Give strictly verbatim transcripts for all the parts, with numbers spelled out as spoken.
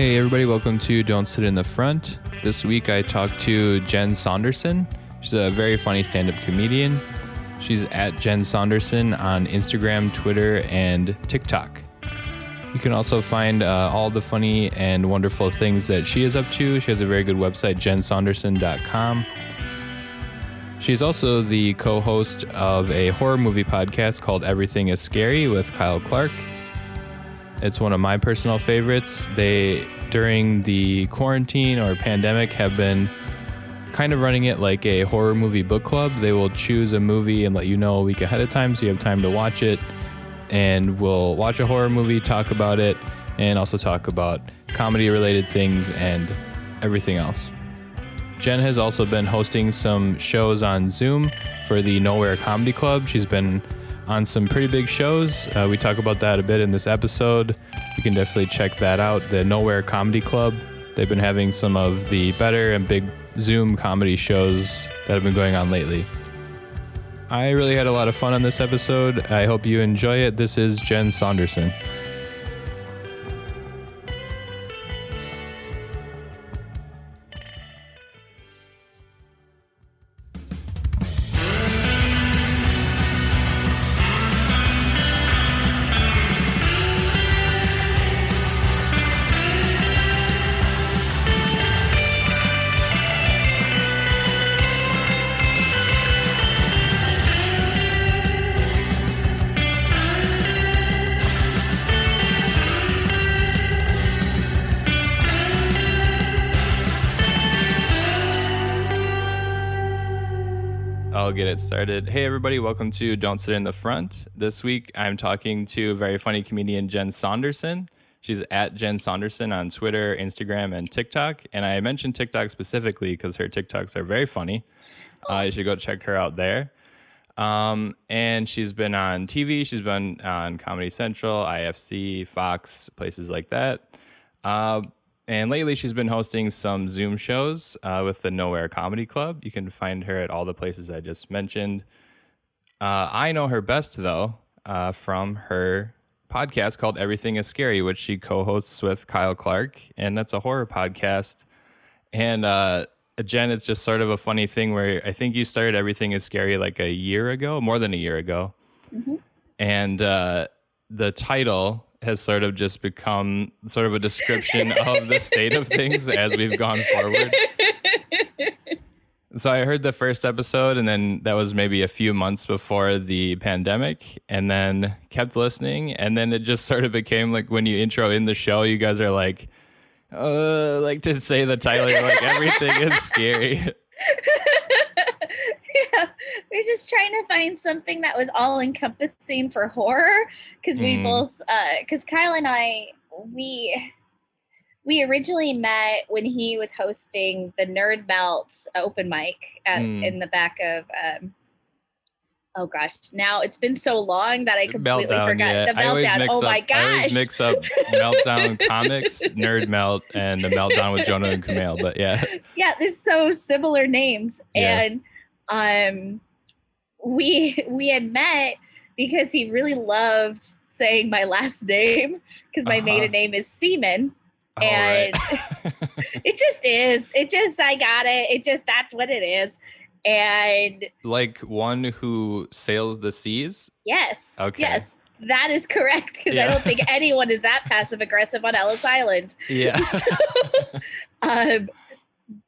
Hey everybody, welcome to Don't Sit in the Front. This week I talked to Jen Saunderson. She's a very funny stand-up comedian. She's at Jen Saunderson on Instagram, Twitter, and TikTok. You can also find uh, all the funny and wonderful things that she is up to. She has a very good website, jen saunderson dot com. She's also the co-host of a horror movie podcast called Everything is Scary with Kyle Clark. It's one of my personal favorites. They, during the quarantine or pandemic, have been kind of running it like a horror movie book club. They will choose a movie and let you know a week ahead of time so you have time to watch it. And we'll watch a horror movie, talk about it, and also talk about comedy-related things and everything else. Jen has also been hosting some shows on Zoom for the Nowhere Comedy Club. She's been on some pretty big shows. Uh, we talk about that a bit in this episode. You can definitely check that out. The Nowhere Comedy Club. They've been having some of the better and big Zoom comedy shows that have been going on lately. I really had a lot of fun on this episode. I hope you enjoy it. This is Jen Saunderson. Get it started. Hey everybody, welcome to Don't Sit in the Front. This week I'm talking to very funny comedian Jen Saunderson. She's at Jen Saunderson on Twitter, Instagram, and TikTok. And I mentioned TikTok specifically because her TikToks are very funny. Uh, you should go check her out there. Um, and she's been on T V. She's been on Comedy Central, I F C, Fox, places like that. Uh, And lately, she's been hosting some Zoom shows uh, with the Nowhere Comedy Club. You can find her at all the places I just mentioned. Uh, I know her best, though, uh, from her podcast called Everything is Scary, which she co-hosts with Kyle Clark. And that's a horror podcast. And uh, Jen, it's just sort of a funny thing where I think you started Everything is Scary like a year ago, more than a year ago. Mm-hmm. And uh, the title has sort of just become sort of a description of the state of things as we've gone forward. So I heard the first episode, and then that was maybe a few months before the pandemic, and then kept listening. And then it just sort of became like when you intro in the show, you guys are like, uh, like to say the title, like everything is scary. Yeah, we're just trying to find something that was all encompassing for horror, because we mm. both, because uh, Kyle and I, we we originally met when he was hosting the Nerd Melt open mic at, mm. in the back of, um, oh gosh, now it's been so long that I completely Meltdown, forgot yeah. the Meltdown. Oh up, my gosh, I always mix up Meltdown comics, Nerd Melt, and the Meltdown with Jonah and Kumail. But yeah, yeah, there's so similar names yeah. and. Um, we, we had met because he really loved saying my last name because my uh-huh. maiden name is Seaman. Oh, and right. It just is, it just, I got it. It just, that's what it is. And like one who sails the seas. Yes. Okay. Yes. That is correct. Cause yeah. I don't think anyone is that passive aggressive on Ellis Island. Yeah. So, um,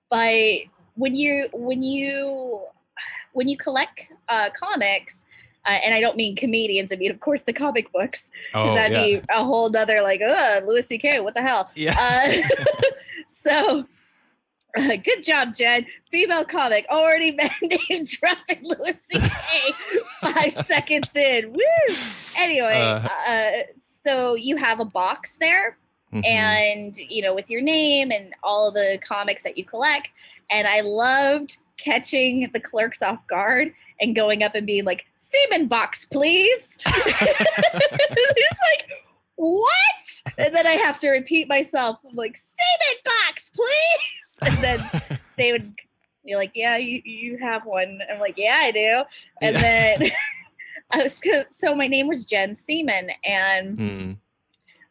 but when you, when you, When you collect uh, comics, uh, and I don't mean comedians, I mean, of course, the comic books, because oh, that'd yeah. be a whole nother like, oh, Louis C K, what the hell? Yeah. Uh, so uh, good job, Jen. Female comic, already man named dropping Louis C K five seconds in. Woo! Anyway, uh, uh, so you have a box there mm-hmm. and, you know, with your name and all the comics that you collect. And I loved catching the clerks off guard and going up and being like, "Semen box, please." It's like, what? And then I have to repeat myself. I'm like, "Semen box, please." And then they would be like, "Yeah, you, you have one." I'm like, "Yeah, I do." And yeah. then I was so my name was Jen Seaman, and mm.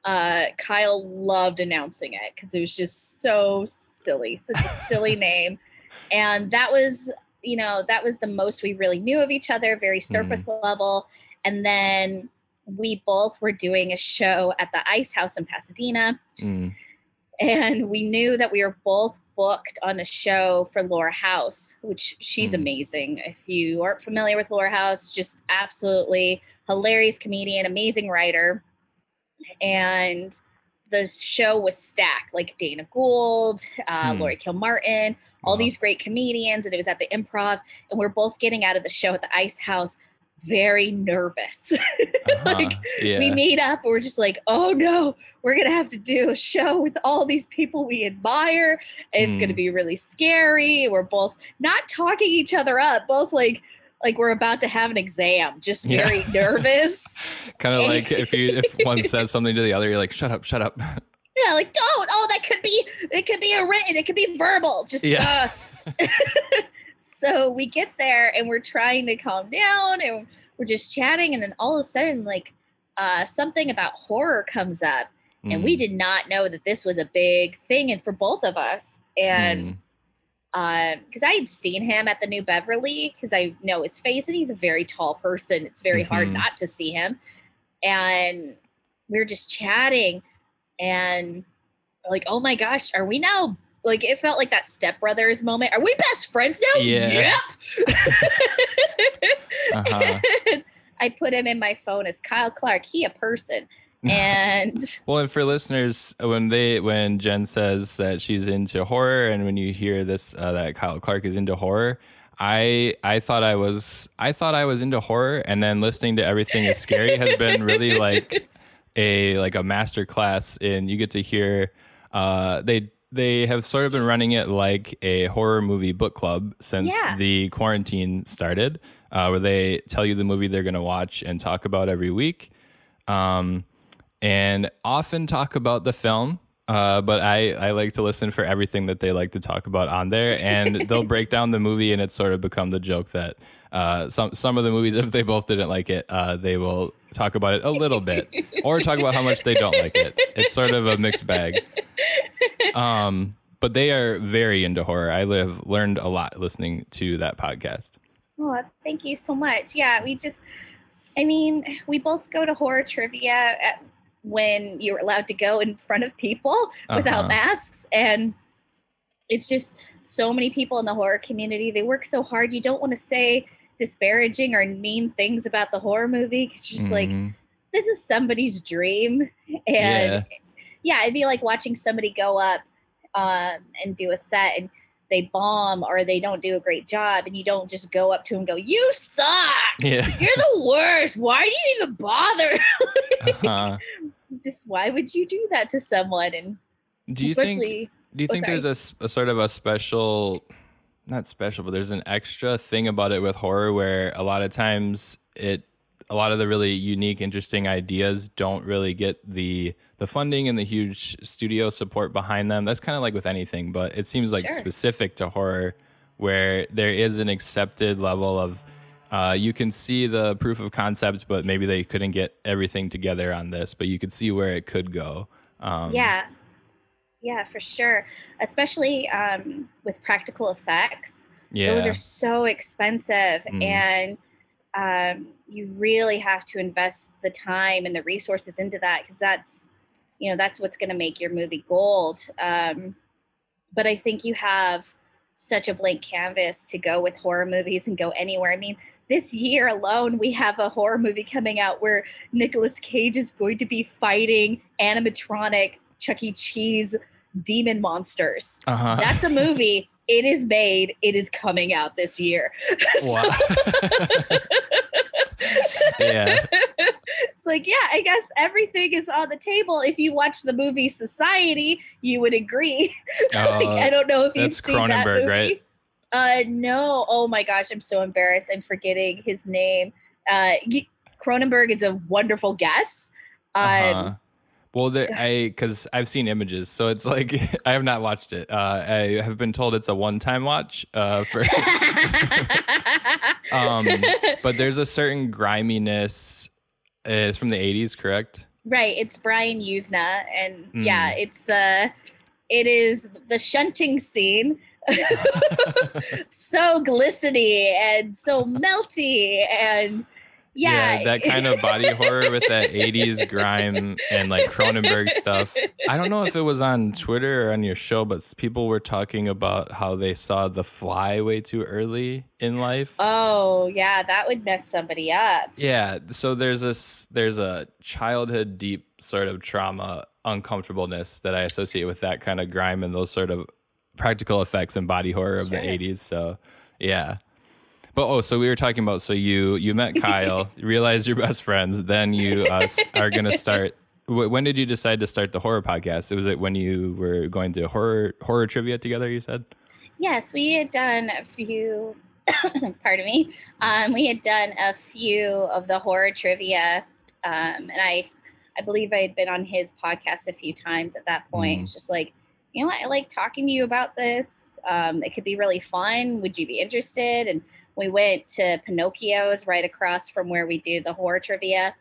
Uh, Kyle loved announcing it because it was just so silly, such a silly name. And that was, you know, that was the most we really knew of each other, very surface mm-hmm. level. And then we both were doing a show at the Ice House in Pasadena. Mm. And we knew that we were both booked on a show for Laura House, which she's mm. amazing. If you aren't familiar with Laura House, just absolutely hilarious comedian, amazing writer. And the show was stacked, like Dana Gould, uh, mm. Lori Kilmartin, all wow. these great comedians. And it was at the Improv. And we're both getting out of the show at the Ice House very nervous. uh-huh. Like yeah. we meet up, we're just like, oh no, we're gonna have to do a show with all these people we admire. It's mm. gonna be really scary. We're both not talking each other up, both like like we're about to have an exam, just yeah. very nervous. Kind of like if you if one says something to the other, you're like, shut up, shut up. Yeah, like don't. Oh, that could be it could be a written, it could be verbal. Just yeah. uh So we get there and we're trying to calm down and we're just chatting. And then all of a sudden, like uh, something about horror comes up mm. and we did not know that this was a big thing. And for both of us, and because mm. uh, I had seen him at the New Beverly, because I know his face and he's a very tall person. It's very mm-hmm. hard not to see him. And we were just chatting and like, oh my gosh, are we now? Like, it felt like that Step Brothers moment. Are we best friends now? Yeah. Yep. uh-huh. I put him in my phone as Kyle Clark. He a person. And well, and for listeners, when they when Jen says that she's into horror, and when you hear this uh, that Kyle Clark is into horror, I I thought I was I thought I was into horror, and then listening to Everything is Scary has been really like a like a master class in you get to hear uh, they. They have sort of been running it like a horror movie book club since yeah. the quarantine started, uh, where they tell you the movie they're going to watch and talk about every week, um, and often talk about the film. Uh, but I, I like to listen for everything that they like to talk about on there, and they'll break down the movie, and it's sort of become the joke that uh, some some of the movies, if they both didn't like it, uh, they will talk about it a little bit or talk about how much they don't like it. It's sort of a mixed bag. Um, but they are very into horror. I live learned a lot listening to that podcast. Oh, thank you so much. Yeah, we just, I mean, we both go to horror trivia at, when you're allowed to go in front of people without uh-huh. masks. And it's just so many people in the horror community. They work so hard. You don't want to say disparaging or mean things about the horror movie, because you're just mm-hmm. like, this is somebody's dream. And yeah. Yeah, it'd be like watching somebody go up um, and do a set and they bomb or they don't do a great job, and you don't just go up to them and go, you suck! Yeah. You're the worst! Why do you even bother? uh-huh. Just why would you do that to someone? And do you think, do you think oh, there's a, a sort of a special, not special, but there's an extra thing about it with horror where a lot of times it, a lot of the really unique, interesting ideas don't really get the the funding and the huge studio support behind them. That's kind of like with anything, but it seems like sure. specific to horror, where there is an accepted level of uh, you can see the proof of concept, but maybe they couldn't get everything together on this, but you could see where it could go. Um, yeah, yeah, for sure. Especially um, with practical effects. Yeah. Those are so expensive mm. and um, you really have to invest the time and the resources into that, because that's, you know, that's what's going to make your movie gold. Um, but I think you have such a blank canvas to go with horror movies and go anywhere. I mean, this year alone, we have a horror movie coming out where Nicolas Cage is going to be fighting animatronic Chuck E. Cheese demon monsters. Uh-huh. That's a movie. It is made. It is coming out this year. Wow. So- yeah. It's like, yeah, I guess everything is on the table. If you watch the movie Society, you would agree. Uh, like, I don't know if you've seen Cronenberg, that movie. Right? Uh, no. Oh my gosh, I'm so embarrassed. I'm forgetting his name. Uh, Cronenberg is a wonderful guess. Um, uh-huh. Well, there, I because I've seen images, so it's like I have not watched it. Uh, I have been told it's a one-time watch. Uh, for um, but there's a certain griminess. Uh, it's from the eighties, correct? Right. It's Brian Usna. And mm. yeah, it's uh, it is the shunting scene. So glisteny and so melty and yeah. yeah, that kind of body horror with that eighties grime and like Cronenberg stuff. I don't know if it was on Twitter or on your show, but people were talking about how they saw The Fly way too early in life. Oh yeah, that would mess somebody up. Yeah, so there's a there's a childhood deep sort of trauma, uncomfortableness that I associate with that kind of grime and those sort of practical effects and body horror of sure. the eighties. So yeah. But oh, so we were talking about, so you you met Kyle, realized you're best friends, then you uh, are going to start. W- when did you decide to start the horror podcast? Was it when you were going to horror horror trivia together, you said? Yes, we had done a few, pardon me, um, we had done a few of the horror trivia. Um, and I, I believe I had been on his podcast a few times at that point. Mm. It's just like, you know what, I like talking to you about this. Um, it could be really fun. Would you be interested? And we went to Pinocchio's right across from where we do the horror trivia,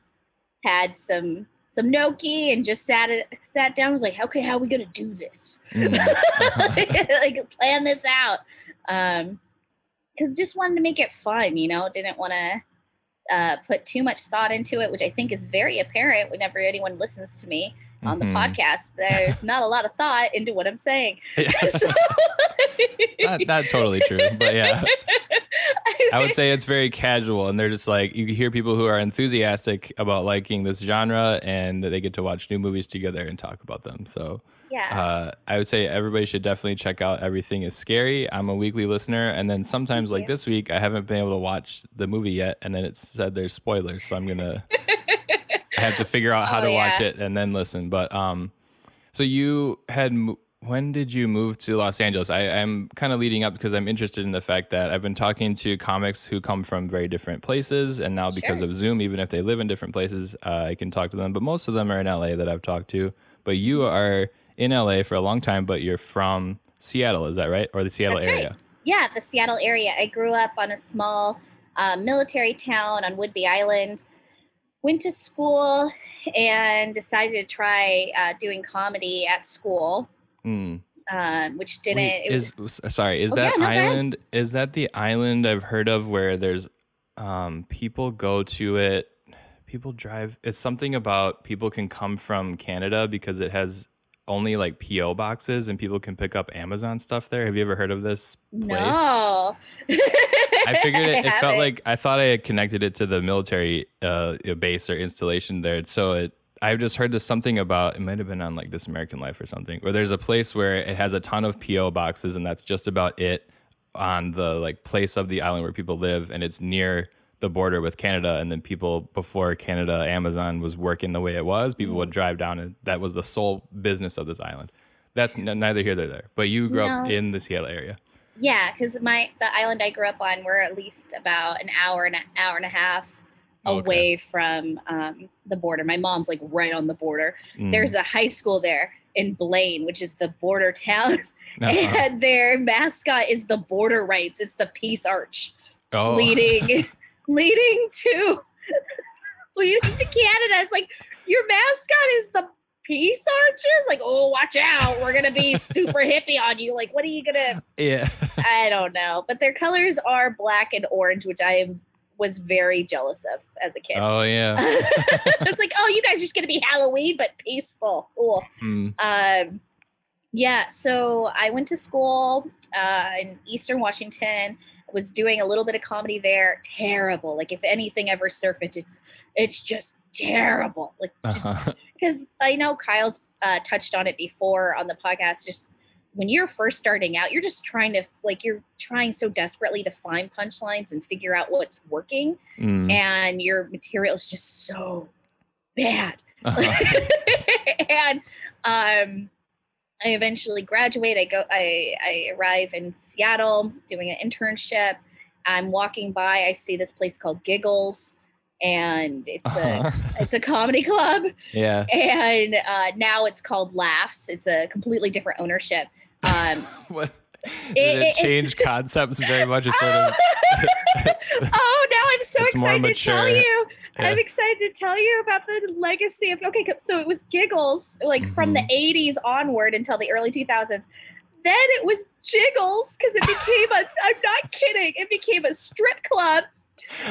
had some some gnocchi and just sat it, sat down and was like, okay, how are we going to do this? Mm. Like, plan this out. Um, because just wanted to make it fun, you know, didn't want to uh, put too much thought into it, which I think is very apparent whenever anyone listens to me on the mm-hmm. podcast. There's not a lot of thought into what I'm saying. Yeah. So, not, not totally true, but yeah. I would say it's very casual, and they're just like, you hear people who are enthusiastic about liking this genre, and they get to watch new movies together and talk about them. So yeah, uh, I would say everybody should definitely check out Everything is Scary. I'm a weekly listener, and then sometimes, like this week, I haven't been able to watch the movie yet, and then it said there's spoilers, so I'm going to have to figure out how oh, to yeah. watch it and then listen. But um, so you had... Mo- When did you move to Los Angeles? I, I'm kind of leading up because I'm interested in the fact that I've been talking to comics who come from very different places, and now because sure. of Zoom, even if they live in different places, uh, I can talk to them. But most of them are in L A that I've talked to. But you are in L A for a long time, but you're from Seattle, is that right? Or the Seattle That's area? Right. Yeah, the Seattle area. I grew up on a small uh, military town on Whidbey Island. Went to school and decided to try uh, doing comedy at school. Mm. Uh, which didn't Wait, it was, is sorry is oh, that yeah, no, island is that the island I've heard of where there's um people go to it people drive it's something about people can come from Canada because it has only like P O boxes and people can pick up Amazon stuff there. Have you ever heard of this place? No. I figured it, I it felt like I thought I had connected it to the military uh base or installation there, so it I've just heard this something about, it might have been on like This American Life or something, where there's a place where it has a ton of P O boxes and that's just about it on the like place of the island where people live, and it's near the border with Canada, and then people before Canada, Amazon was working the way it was, people would drive down, and that was the sole business of this island. That's n- neither here nor there, but you grew no. up in the Seattle area. Yeah, because my the island I grew up on, we're at least about an hour and an hour and a half away okay. from um, the border. My mom's like right on the border. Mm. There's a high school there in Blaine, which is the border town. Uh-huh. And their mascot is the border rights. It's the peace arch oh. leading, leading to, leading to Canada. It's like, your mascot is the peace arches. Like, oh, watch out. We're going to be super hippie on you. Like, what are you going to, yeah, I don't know. But their colors are black and orange, which I am was very jealous of as a kid. Oh yeah. It's like, oh, you guys are just gonna be Halloween but peaceful. Cool. Mm. Um yeah, so I went to school uh in Eastern Washington, was doing a little bit of comedy there. Terrible. Like if anything ever surfaced, it's it's just terrible. Like because uh-huh. I know Kyle's uh touched on it before on the podcast, just when you're first starting out, you're just trying to like, you're trying so desperately to find punchlines and figure out what's working. Mm. And your material is just so bad. Uh-huh. And, um, I eventually graduate. I go, I, I arrive in Seattle doing an internship. I'm walking by, I see this place called Giggles, and it's uh-huh. a it's a comedy club. Yeah. And uh, now it's called Laughs. It's a completely different ownership. Um, what? Does it, it change concepts very much? It's sort of, oh, now I'm so excited to tell you. I'm excited to tell you about the legacy of, okay, so it was Giggles, like mm-hmm. from the eighties onward until the early two thousands. Then it was Jiggles, because it became a, I'm not kidding, it became a strip club.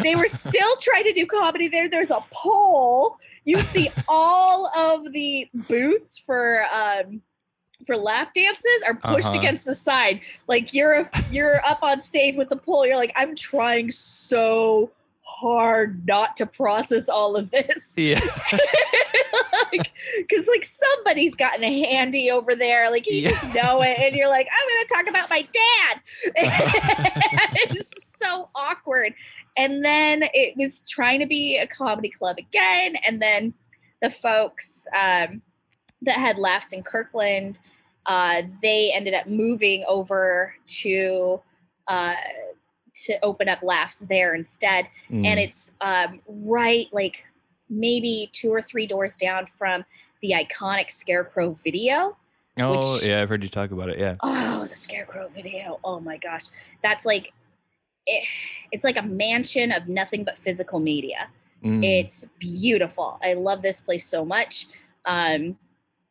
They were still trying to do comedy there. There's a pole. You see all of the booths for um, for lap dances are pushed uh-huh. against the side. Like you're you're up on stage with the pole. You're like, I'm trying so hard not to process all of this. Yeah. Like, because like somebody's gotten a handy over there, like you yeah. just know it, and you're like, I'm gonna talk about my dad. It's so awkward. And then it was trying to be a comedy club again, and then the folks um that had Laughs in Kirkland, uh they ended up moving over to uh to open up Laughs there instead. Mm. And it's um right like maybe two or three doors down from the iconic Scarecrow Video. Oh, which, yeah, I've heard you talk about it, yeah. Oh, the Scarecrow Video. Oh, my gosh. That's like, it, it's like a mansion of nothing but physical media. Mm. It's beautiful. I love this place so much. Um,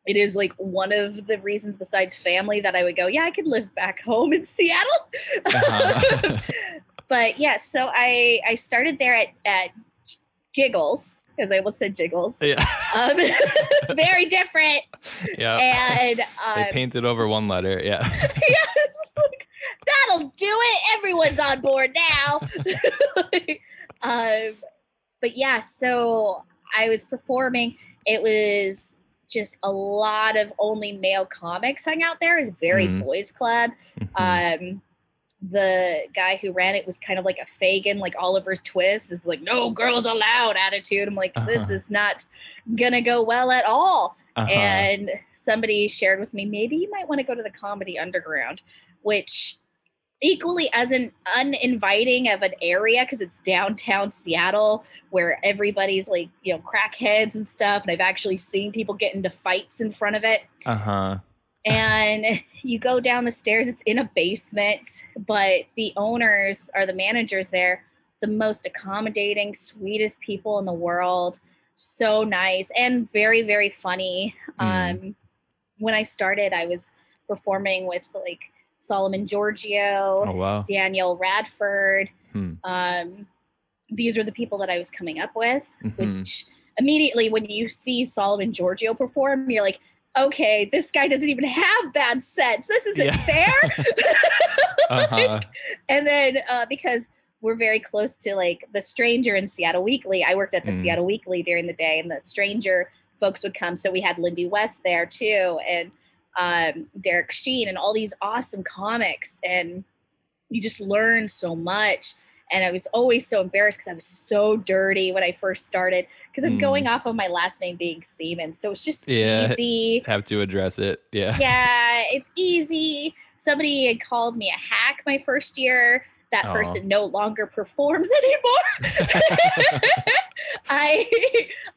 it is like one of the reasons besides family that I would go, yeah, I could live back home in Seattle. Uh-huh. But, yeah, so I, I started there at, at Giggles, as I almost said Jiggles. Yeah. Um, very different. Yeah. And um, they painted over one letter. Yeah. Yeah. Like, that'll do it. Everyone's on board now. um, but yeah, so I was performing. It was just a lot of only male comics hung out there. It was very mm-hmm. boys club. Mm-hmm. Um, the guy who ran it was kind of like a Fagin, like Oliver's Twist, is like, no girls allowed attitude. I'm like, this uh-huh. is not gonna go well at all. Uh-huh. And somebody shared with me, maybe you might want to go to the Comedy Underground, which equally as an uninviting of an area, because it's downtown Seattle where everybody's like, you know, crackheads and stuff. And I've actually seen people get into fights in front of it. Uh-huh. And you go down the stairs, it's in a basement, but the owners or the managers there, the most accommodating, sweetest people in the world. So nice and very, very funny. Mm. Um, when I started, I was performing with like Solomon Giorgio, oh, wow. Daniel Radford. Hmm. Um, these are the people that I was coming up with, mm-hmm. which immediately when you see Solomon Giorgio perform, you're like, okay, this guy doesn't even have bad sets. This isn't yeah. fair. Uh-huh. Like, and then uh, because we're very close to like the Stranger and Seattle Weekly, I worked at the mm. Seattle Weekly during the day, and the Stranger folks would come. So we had Lindy West there too, and um, Derek Sheen, and all these awesome comics. And you just learned so much. And I was always so embarrassed because I was so dirty when I first started, because I'm mm. going off of my last name being Seaman. So it's just yeah, easy. Have to address it. Yeah. Yeah, it's easy. Somebody had called me a hack my first year. That Aww. person no longer performs anymore. I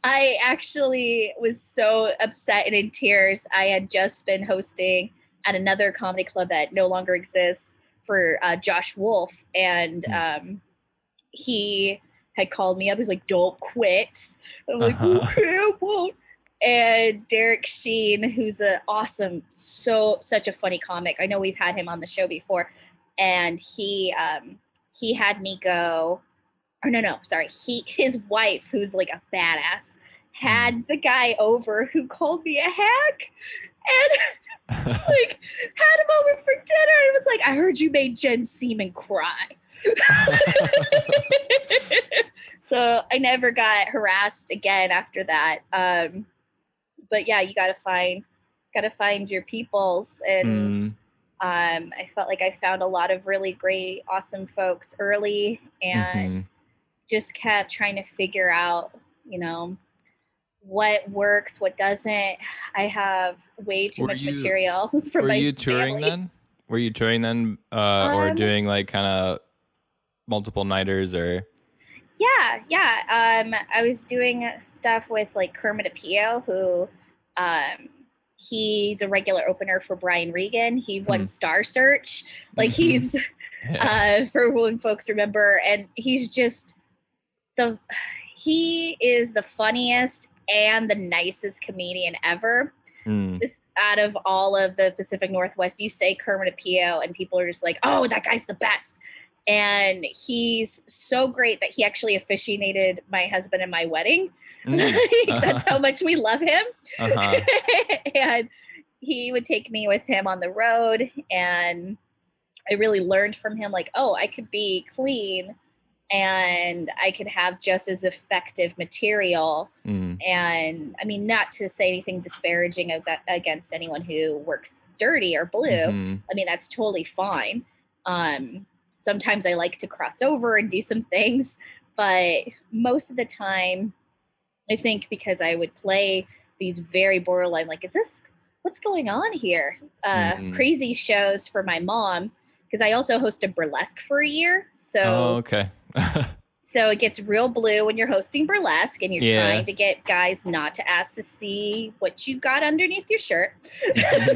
I actually was so upset and in tears. I had just been hosting at another comedy club that no longer exists, for uh, Josh Wolf, and um, he had called me up. He's like, don't quit. And I'm uh-huh. like, okay, I won't. And Derek Sheen, who's an awesome, so such a funny comic. I know we've had him on the show before. And he um, he had me go, or no, no, sorry. He His wife, who's like a badass, had the guy over who called me a hack. And like had him over for dinner and was like, I heard you made Jen Seaman cry. So I never got harassed again after that. Um, but yeah, you gotta find gotta find your peoples, and mm. um, I felt like I found a lot of really great, awesome folks early, and mm-hmm. just kept trying to figure out, you know, what works, what doesn't. I have way too were much you, material for my Were you touring family. then? Were you touring then uh, um, or doing like kind of multiple nighters or? Yeah, yeah. Um, I was doing stuff with like Kermit Apio, who um, he's a regular opener for Brian Regan. He won mm. Star Search. Like mm-hmm. he's, yeah. uh, for when folks remember, and he's just the... he is the funniest and the nicest comedian ever. Mm. Just out of all of the Pacific Northwest, you say Kermit Apio and people are just like, oh, that guy's the best. And he's so great that he actually officiated my husband and my wedding. Mm. Like, uh-huh. That's how much we love him. Uh-huh. And he would take me with him on the road. And I really learned from him, like, oh, I could be clean and I could have just as effective material. Mm. And I mean, not to say anything disparaging about, against anyone who works dirty or blue. Mm-hmm. I mean, that's totally fine. Um, sometimes I like to cross over and do some things, but most of the time, I think because I would play these very borderline, like, is this, what's going on here? Uh, mm-hmm. Crazy shows for my mom. Because I also hosted burlesque for a year. So oh, okay. So it gets real blue when you're hosting burlesque and you're yeah. trying to get guys not to ask to see what you got underneath your shirt.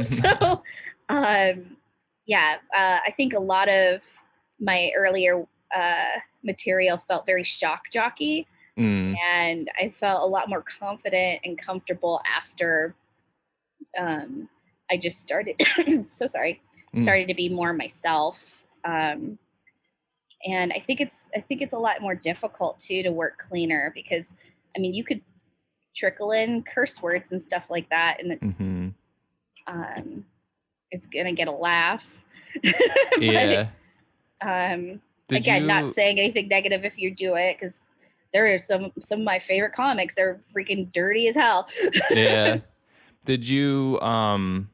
So, um, yeah, uh, I think a lot of my earlier uh, material felt very shock jockey. Mm. And I felt a lot more confident and comfortable after um, I just started. So sorry. Started to be more myself. Um, and I think it's, I think it's a lot more difficult too, to work cleaner because I mean, you could trickle in curse words and stuff like that. And it's, mm-hmm. um, it's going to get a laugh. But, yeah. Um, Did again, you... not saying anything negative if you do it. Cause there are some, some of my favorite comics. They're freaking dirty as hell. Yeah. Did you, um,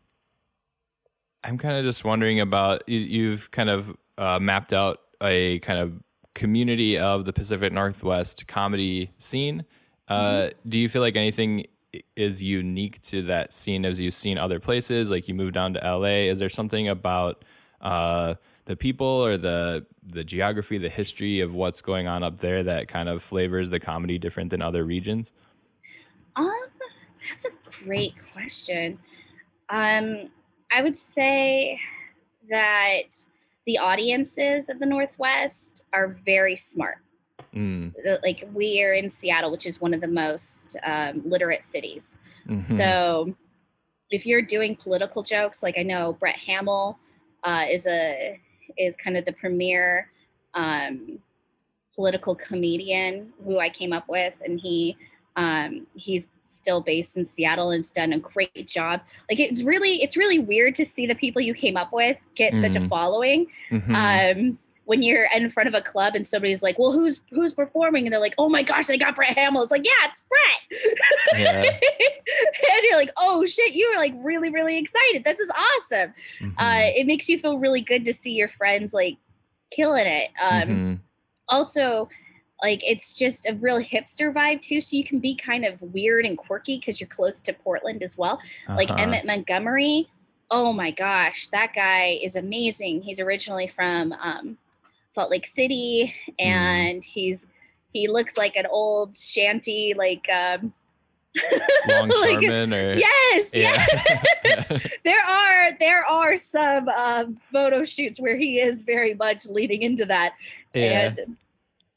I'm kind of just wondering about, you, you've kind of uh, mapped out a kind of community of the Pacific Northwest comedy scene. Uh, mm-hmm. Do you feel like anything is unique to that scene as you've seen other places? Like you moved down to L A, is there something about uh, the people or the, the geography, the history of what's going on up there that kind of flavors the comedy different than other regions? Um, that's a great question. Um, I would say that the audiences of the Northwest are very smart. Mm. Like we are in Seattle, which is one of the most um, literate cities. Mm-hmm. So if you're doing political jokes, like I know Brett Hamill uh, is a is kind of the premier um, political comedian who I came up with, and he. Um, he's still based in Seattle and's done a great job. Like it's really, it's really weird to see the people you came up with get mm. such a following. Mm-hmm. Um, when you're in front of a club and somebody's like, well, who's, who's performing? And they're like, oh my gosh, they got Brett Hamill. It's like, yeah, it's Brett. Yeah. And you're like, oh shit, you were like really, really excited. This is awesome. Mm-hmm. Uh, it makes you feel really good to see your friends like killing it. Um, mm-hmm. also, Like, it's just a real hipster vibe, too. So you can be kind of weird and quirky because you're close to Portland as well. Uh-huh. Like Emmett Montgomery. Oh, my gosh. That guy is amazing. He's originally from um, Salt Lake City. And mm. he's he looks like an old shanty, like... Um, Longshoreman like, or... Yes, yeah. Yes. there are there are some uh, photo shoots where he is very much leading into that. Yeah. And,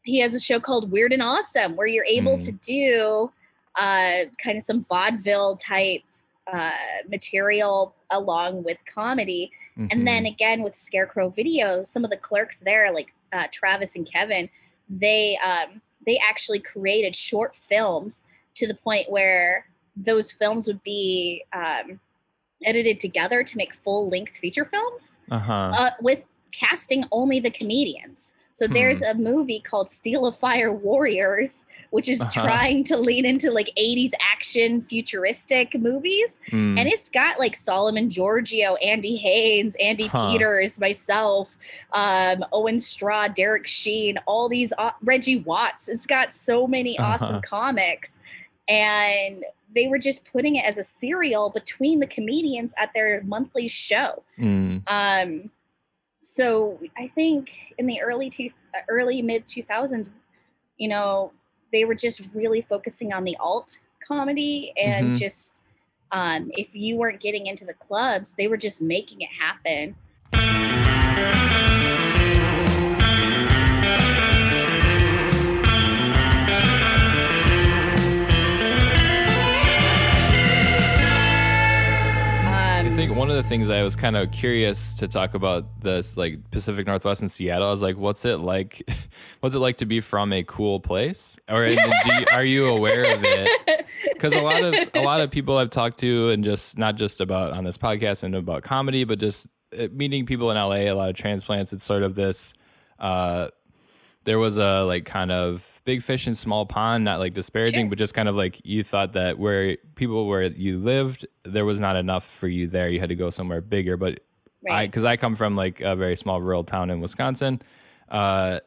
he has a show called Weird and Awesome where you're able mm. to do uh, kind of some vaudeville type uh, material along with comedy. Mm-hmm. And then again, with Scarecrow Video, some of the clerks there, like uh, Travis and Kevin, they, um, they actually created short films to the point where those films would be um, edited together to make full length feature films uh-huh. uh, with casting only the comedians. So there's hmm. a movie called Steel of Fire Warriors, which is uh-huh. trying to lean into like eighties action futuristic movies. Hmm. And it's got like Solomon Giorgio, Andy Haynes, Andy huh. Peters, myself, um, Owen Straw, Derek Sheen, all these, uh, Reggie Watts. It's got so many uh-huh. awesome comics. And they were just putting it as a serial between the comedians at their monthly show. Hmm. Um So I think in the early two, early mid two thousands, you know, they were just really focusing on the alt comedy and mm-hmm. just um, if you weren't getting into the clubs, they were just making it happen. one of the things I was kind of curious to talk about this, like Pacific Northwest and Seattle. I was like, what's it like? What's it like to be from a cool place? Or do you, are you aware of it? Because a lot of a lot of people I've talked to, and just not just about on this podcast and about comedy, but just meeting people in L A, a lot of transplants. It's sort of this. Uh, there was a like kind of big fish in small pond, not like disparaging, okay. but just kind of like you thought that where people where you lived, there was not enough for you there. You had to go somewhere bigger. But right. I, because I come from like a very small rural town in Wisconsin, uh,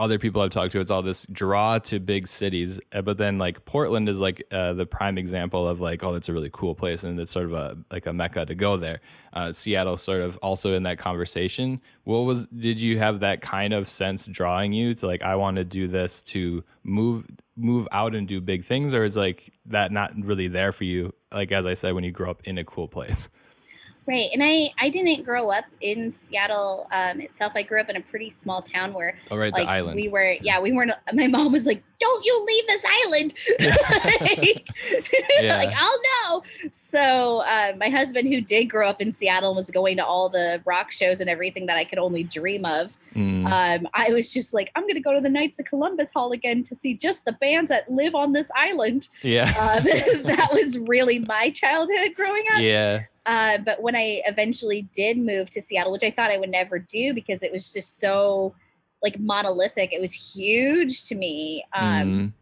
other people I've talked to, it's all this draw to big cities. But then like Portland is like uh, the prime example of like, oh, that's a really cool place. And it's sort of a, like a mecca to go there. Uh, Seattle sort of also in that conversation. What was, did you have that kind of sense drawing you to like, I want to do this to move, move out and do big things? Or is like that not really there for you? Like, as I said, when you grow up in a cool place. Right. And I, I didn't grow up in Seattle um, itself. I grew up in a pretty small town where oh, right, like, the island. we were, yeah, we weren't, my mom was like, don't you leave this island. like, yeah. like, I'll know. So uh, my husband, who did grow up in Seattle, was going to all the rock shows and everything that I could only dream of. Mm. Um, I was just like, I'm going to go to the Knights of Columbus Hall again to see just the bands that live on this island. Yeah. Um, that was really my childhood growing up. Yeah. Uh, but when I eventually did move to Seattle, which I thought I would never do because it was just so like monolithic, it was huge to me. Um, mm.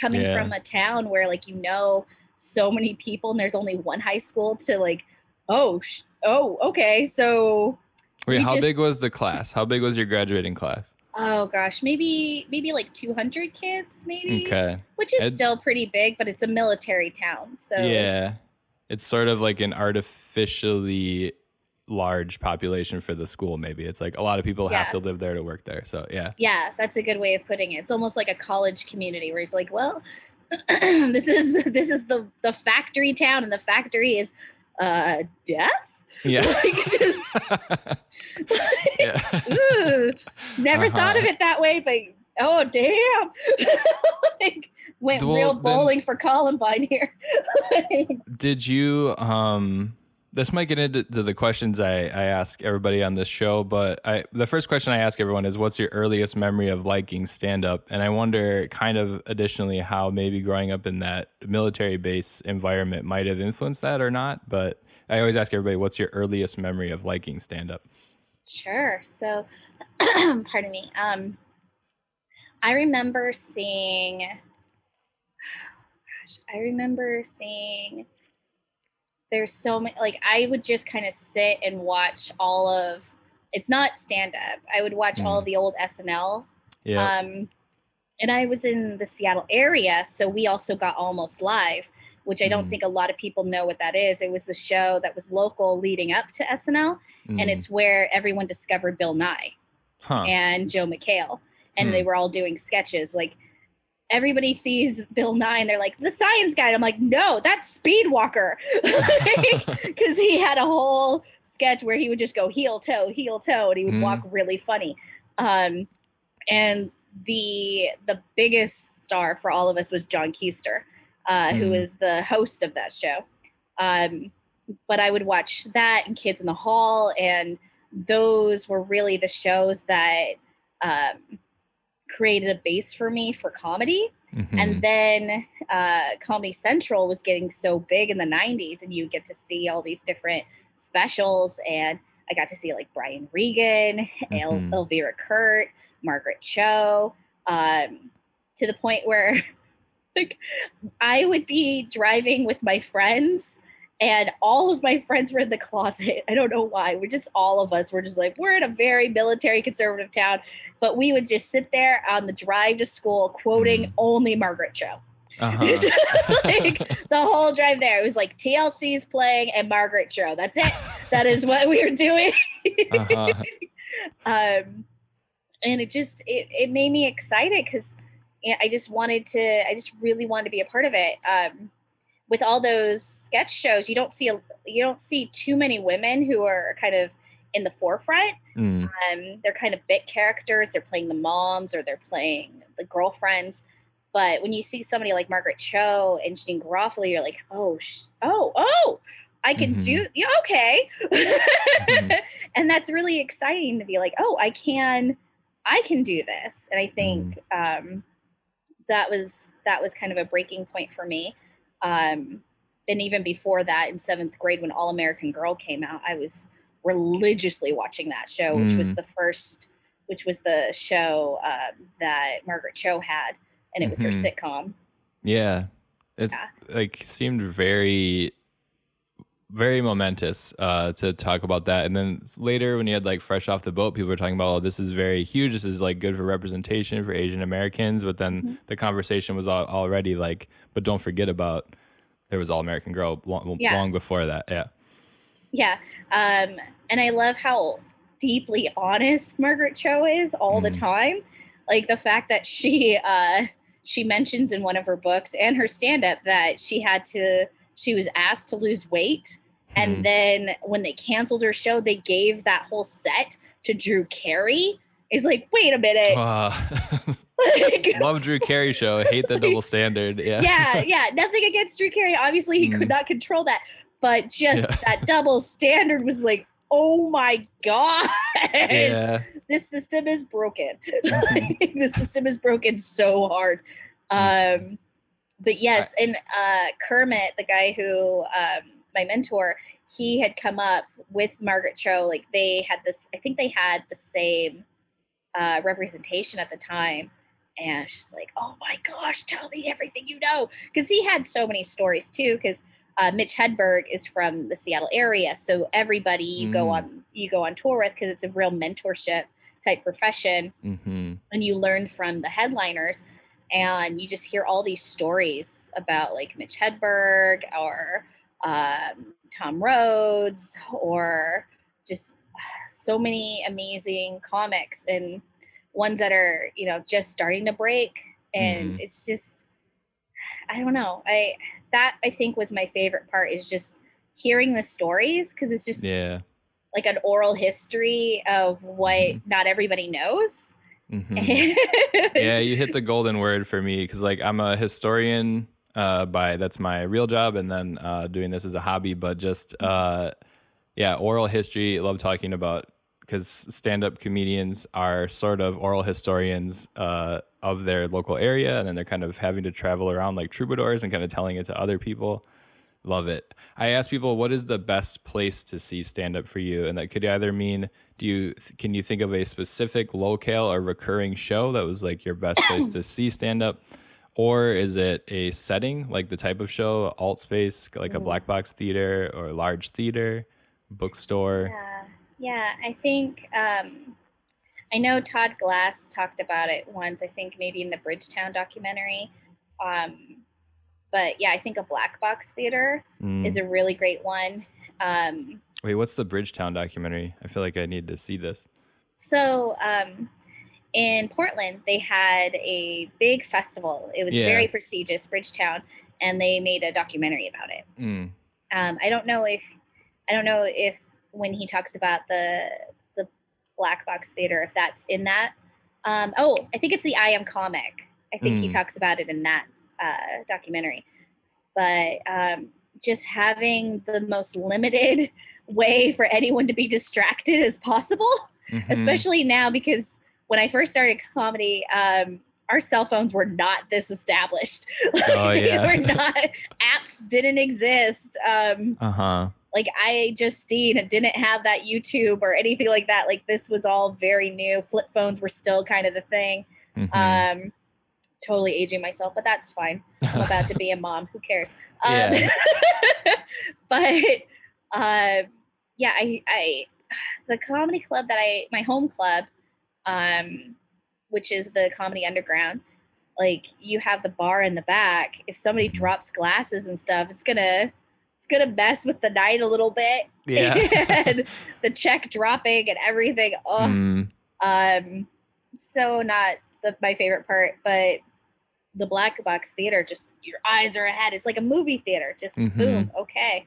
Coming yeah. from a town where like, you know, so many people and there's only one high school to like, oh, sh- oh, okay. So wait, how just- big was the class? How big was your graduating class? Oh gosh, maybe maybe like two hundred kids maybe, okay. which is I'd- still pretty big, but it's a military town. So yeah. It's sort of like an artificially large population for the school, maybe. It's like a lot of people yeah. have to live there to work there. So, yeah. Yeah, that's a good way of putting it. It's almost like a college community where it's like, well, this is this is the, the factory town, and the factory is uh, death? Yeah. Like, just... like, yeah. Ooh, never uh-huh. thought of it that way, but... Oh, damn. like, went well, real bowling then, for Columbine here. Did you, um, this might get into the questions I, I ask everybody on this show, but I, the first question I ask everyone is, what's your earliest memory of liking stand-up? And I wonder kind of additionally how maybe growing up in that military base environment might have influenced that or not. But I always ask everybody, what's your earliest memory of liking stand-up? Sure. So, pardon me. Um, I remember seeing, oh gosh, I remember seeing, there's so many, like I would just kind of sit and watch all of, it's not stand-up. I would watch mm. all the old S N L. Yeah. Um, and I was in the Seattle area, so we also got Almost Live, which I don't mm. think a lot of people know what that is. It was the show that was local leading up to S N L, mm. and it's where everyone discovered Bill Nye huh. and Joe McHale. And they were all doing sketches. Like everybody sees Bill Nye, they're like, the science guy. And I'm like, no, that's Speedwalker. Because he had a whole sketch where he would just go heel toe, heel toe, and he would mm. walk really funny. Um, and the the biggest star for all of us was John Keister, uh, mm. who was the host of that show. Um, but I would watch that and Kids in the Hall, and those were really the shows that. Um, created a base for me for comedy. Mm-hmm. And then uh, Comedy Central was getting so big in the nineties, and you get to see all these different specials. And I got to see like Brian Regan, mm-hmm. Al Elvira Kurt, Margaret Cho, um, to the point where like I would be driving with my friends, and all of my friends were in the closet. I don't know why. We're just, all of us were just like, we're in a very military conservative town. But we would just sit there on the drive to school quoting mm. only Margaret Cho. Uh-huh. like, the whole drive there. It was like T L C's playing and Margaret Cho. That's it. That is what we were doing. uh-huh. um, and it just, it, it made me excited because I just wanted to, I just really wanted to be a part of it. Um, with all those sketch shows, you don't see a, you don't see too many women who are kind of in the forefront. Mm. Um, they're kind of bit characters. They're playing the moms or they're playing the girlfriends. But when you see somebody like Margaret Cho and Jeanine Garofalo, you're like, oh, sh- oh, oh, I can mm-hmm. do, yeah, okay. mm-hmm. And that's really exciting to be like, oh, I can, I can do this. And I think mm-hmm. um, that was, that was kind of a breaking point for me. Um, and even before that, in seventh grade, when All American Girl came out, I was religiously watching that show, mm-hmm. which was the first, which was the show um, that Margaret Cho had. And it was mm-hmm. her sitcom. Yeah. It's yeah. like seemed very... very momentous uh, to talk about that. And then later when you had like Fresh Off the Boat, people were talking about, oh, this is very huge. This is like good for representation for Asian Americans. But then mm-hmm. the conversation was all, already like, but don't forget about, there was All American Girl long, yeah. long before that. Yeah. Yeah. Um, and I love how deeply honest Margaret Cho is all mm-hmm. the time. Like the fact that she, uh, she mentions in one of her books and her stand-up that she had to, she was asked to lose weight. And hmm. then when they canceled her show, they gave that whole set to Drew Carey. It's like, wait a minute. Uh, like, love Drew Carey show. I hate the like, double standard. Yeah. Yeah. Yeah. Nothing against Drew Carey. Obviously he mm. could not control that, but just yeah. that double standard was like, oh my gosh, yeah. this system is broken. Like, the system is broken so hard. Um, But yes, and uh, Kermit, the guy who, um, my mentor, he had come up with Margaret Cho. Like they had this, I think they had the same uh, representation at the time. And she's like, oh my gosh, tell me everything you know. Because he had so many stories too, because uh, Mitch Hedberg is from the Seattle area. So everybody you mm. go on, you go on tour with, because it's a real mentorship type profession. Mm-hmm. And you learn from the headliners. And you just hear all these stories about like Mitch Hedberg or um, Tom Rhodes or just so many amazing comics and ones that are, you know, just starting to break. And mm. it's just, I don't know. I, that I think was my favorite part is just hearing the stories. Cause it's just yeah. like an oral history of what mm. not everybody knows. Mm-hmm. Yeah, you hit the golden word for me because like I'm a historian uh by that's my real job, and then uh doing this as a hobby, but just uh yeah oral history. I love talking about, because stand-up comedians are sort of oral historians uh of their local area, and then they're kind of having to travel around like troubadours and kind of telling it to other people. Love it. I ask people, what is the best place to see stand-up for you? And that could either mean, do you can you think of a specific locale or recurring show that was like your best place to see stand-up? Or is it a setting, like the type of show, alt space, like a black box theater or a large theater, bookstore? Yeah, yeah I think, um, I know Todd Glass talked about it once, I think maybe in the Bridgetown documentary. Um But yeah, I think a black box theater mm. is a really great one. Um, Wait, what's the Bridgetown documentary? I feel like I need to see this. So um, in Portland, they had a big festival. It was yeah. very prestigious, Bridgetown, and they made a documentary about it. Mm. Um, I don't know if I don't know if when he talks about the the black box theater, if that's in that. Um, oh, I think it's the I Am Comic. I think mm. he talks about it in that. Uh, documentary, but um, just having the most limited way for anyone to be distracted as possible, mm-hmm. especially now, because when I first started comedy, um, our cell phones were not this established. Like, oh, they yeah. were not, apps didn't exist. Um, uh-huh. Like I just didn't have that YouTube or anything like that. Like this was all very new. Flip phones were still kind of the thing. Mm-hmm. Um, totally aging myself, but that's fine. I'm about to be a mom. Who cares? Um, yeah. But uh, yeah, I, I, the comedy club that I, my home club, um, which is the Comedy Underground, like you have the bar in the back. If somebody drops glasses and stuff, it's gonna, it's gonna mess with the night a little bit. Yeah. And the check dropping and everything. Oh, mm. um, so not the, my favorite part, but the black box theater, just your eyes are ahead. It's like a movie theater, just mm-hmm. boom, okay.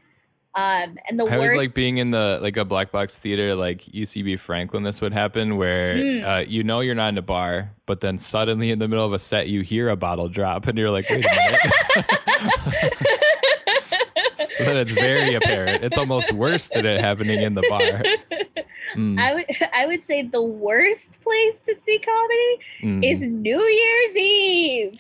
Um, and the I worst. I was like being in the like a black box theater, like U C B Franklin. This would happen where mm. uh, you know you're not in a bar, but then suddenly in the middle of a set you hear a bottle drop, and you're like, wait a minute. But it's very apparent. It's almost worse than it happening in the bar. Mm. I would I would say the worst place to see comedy mm. is New Year's Eve.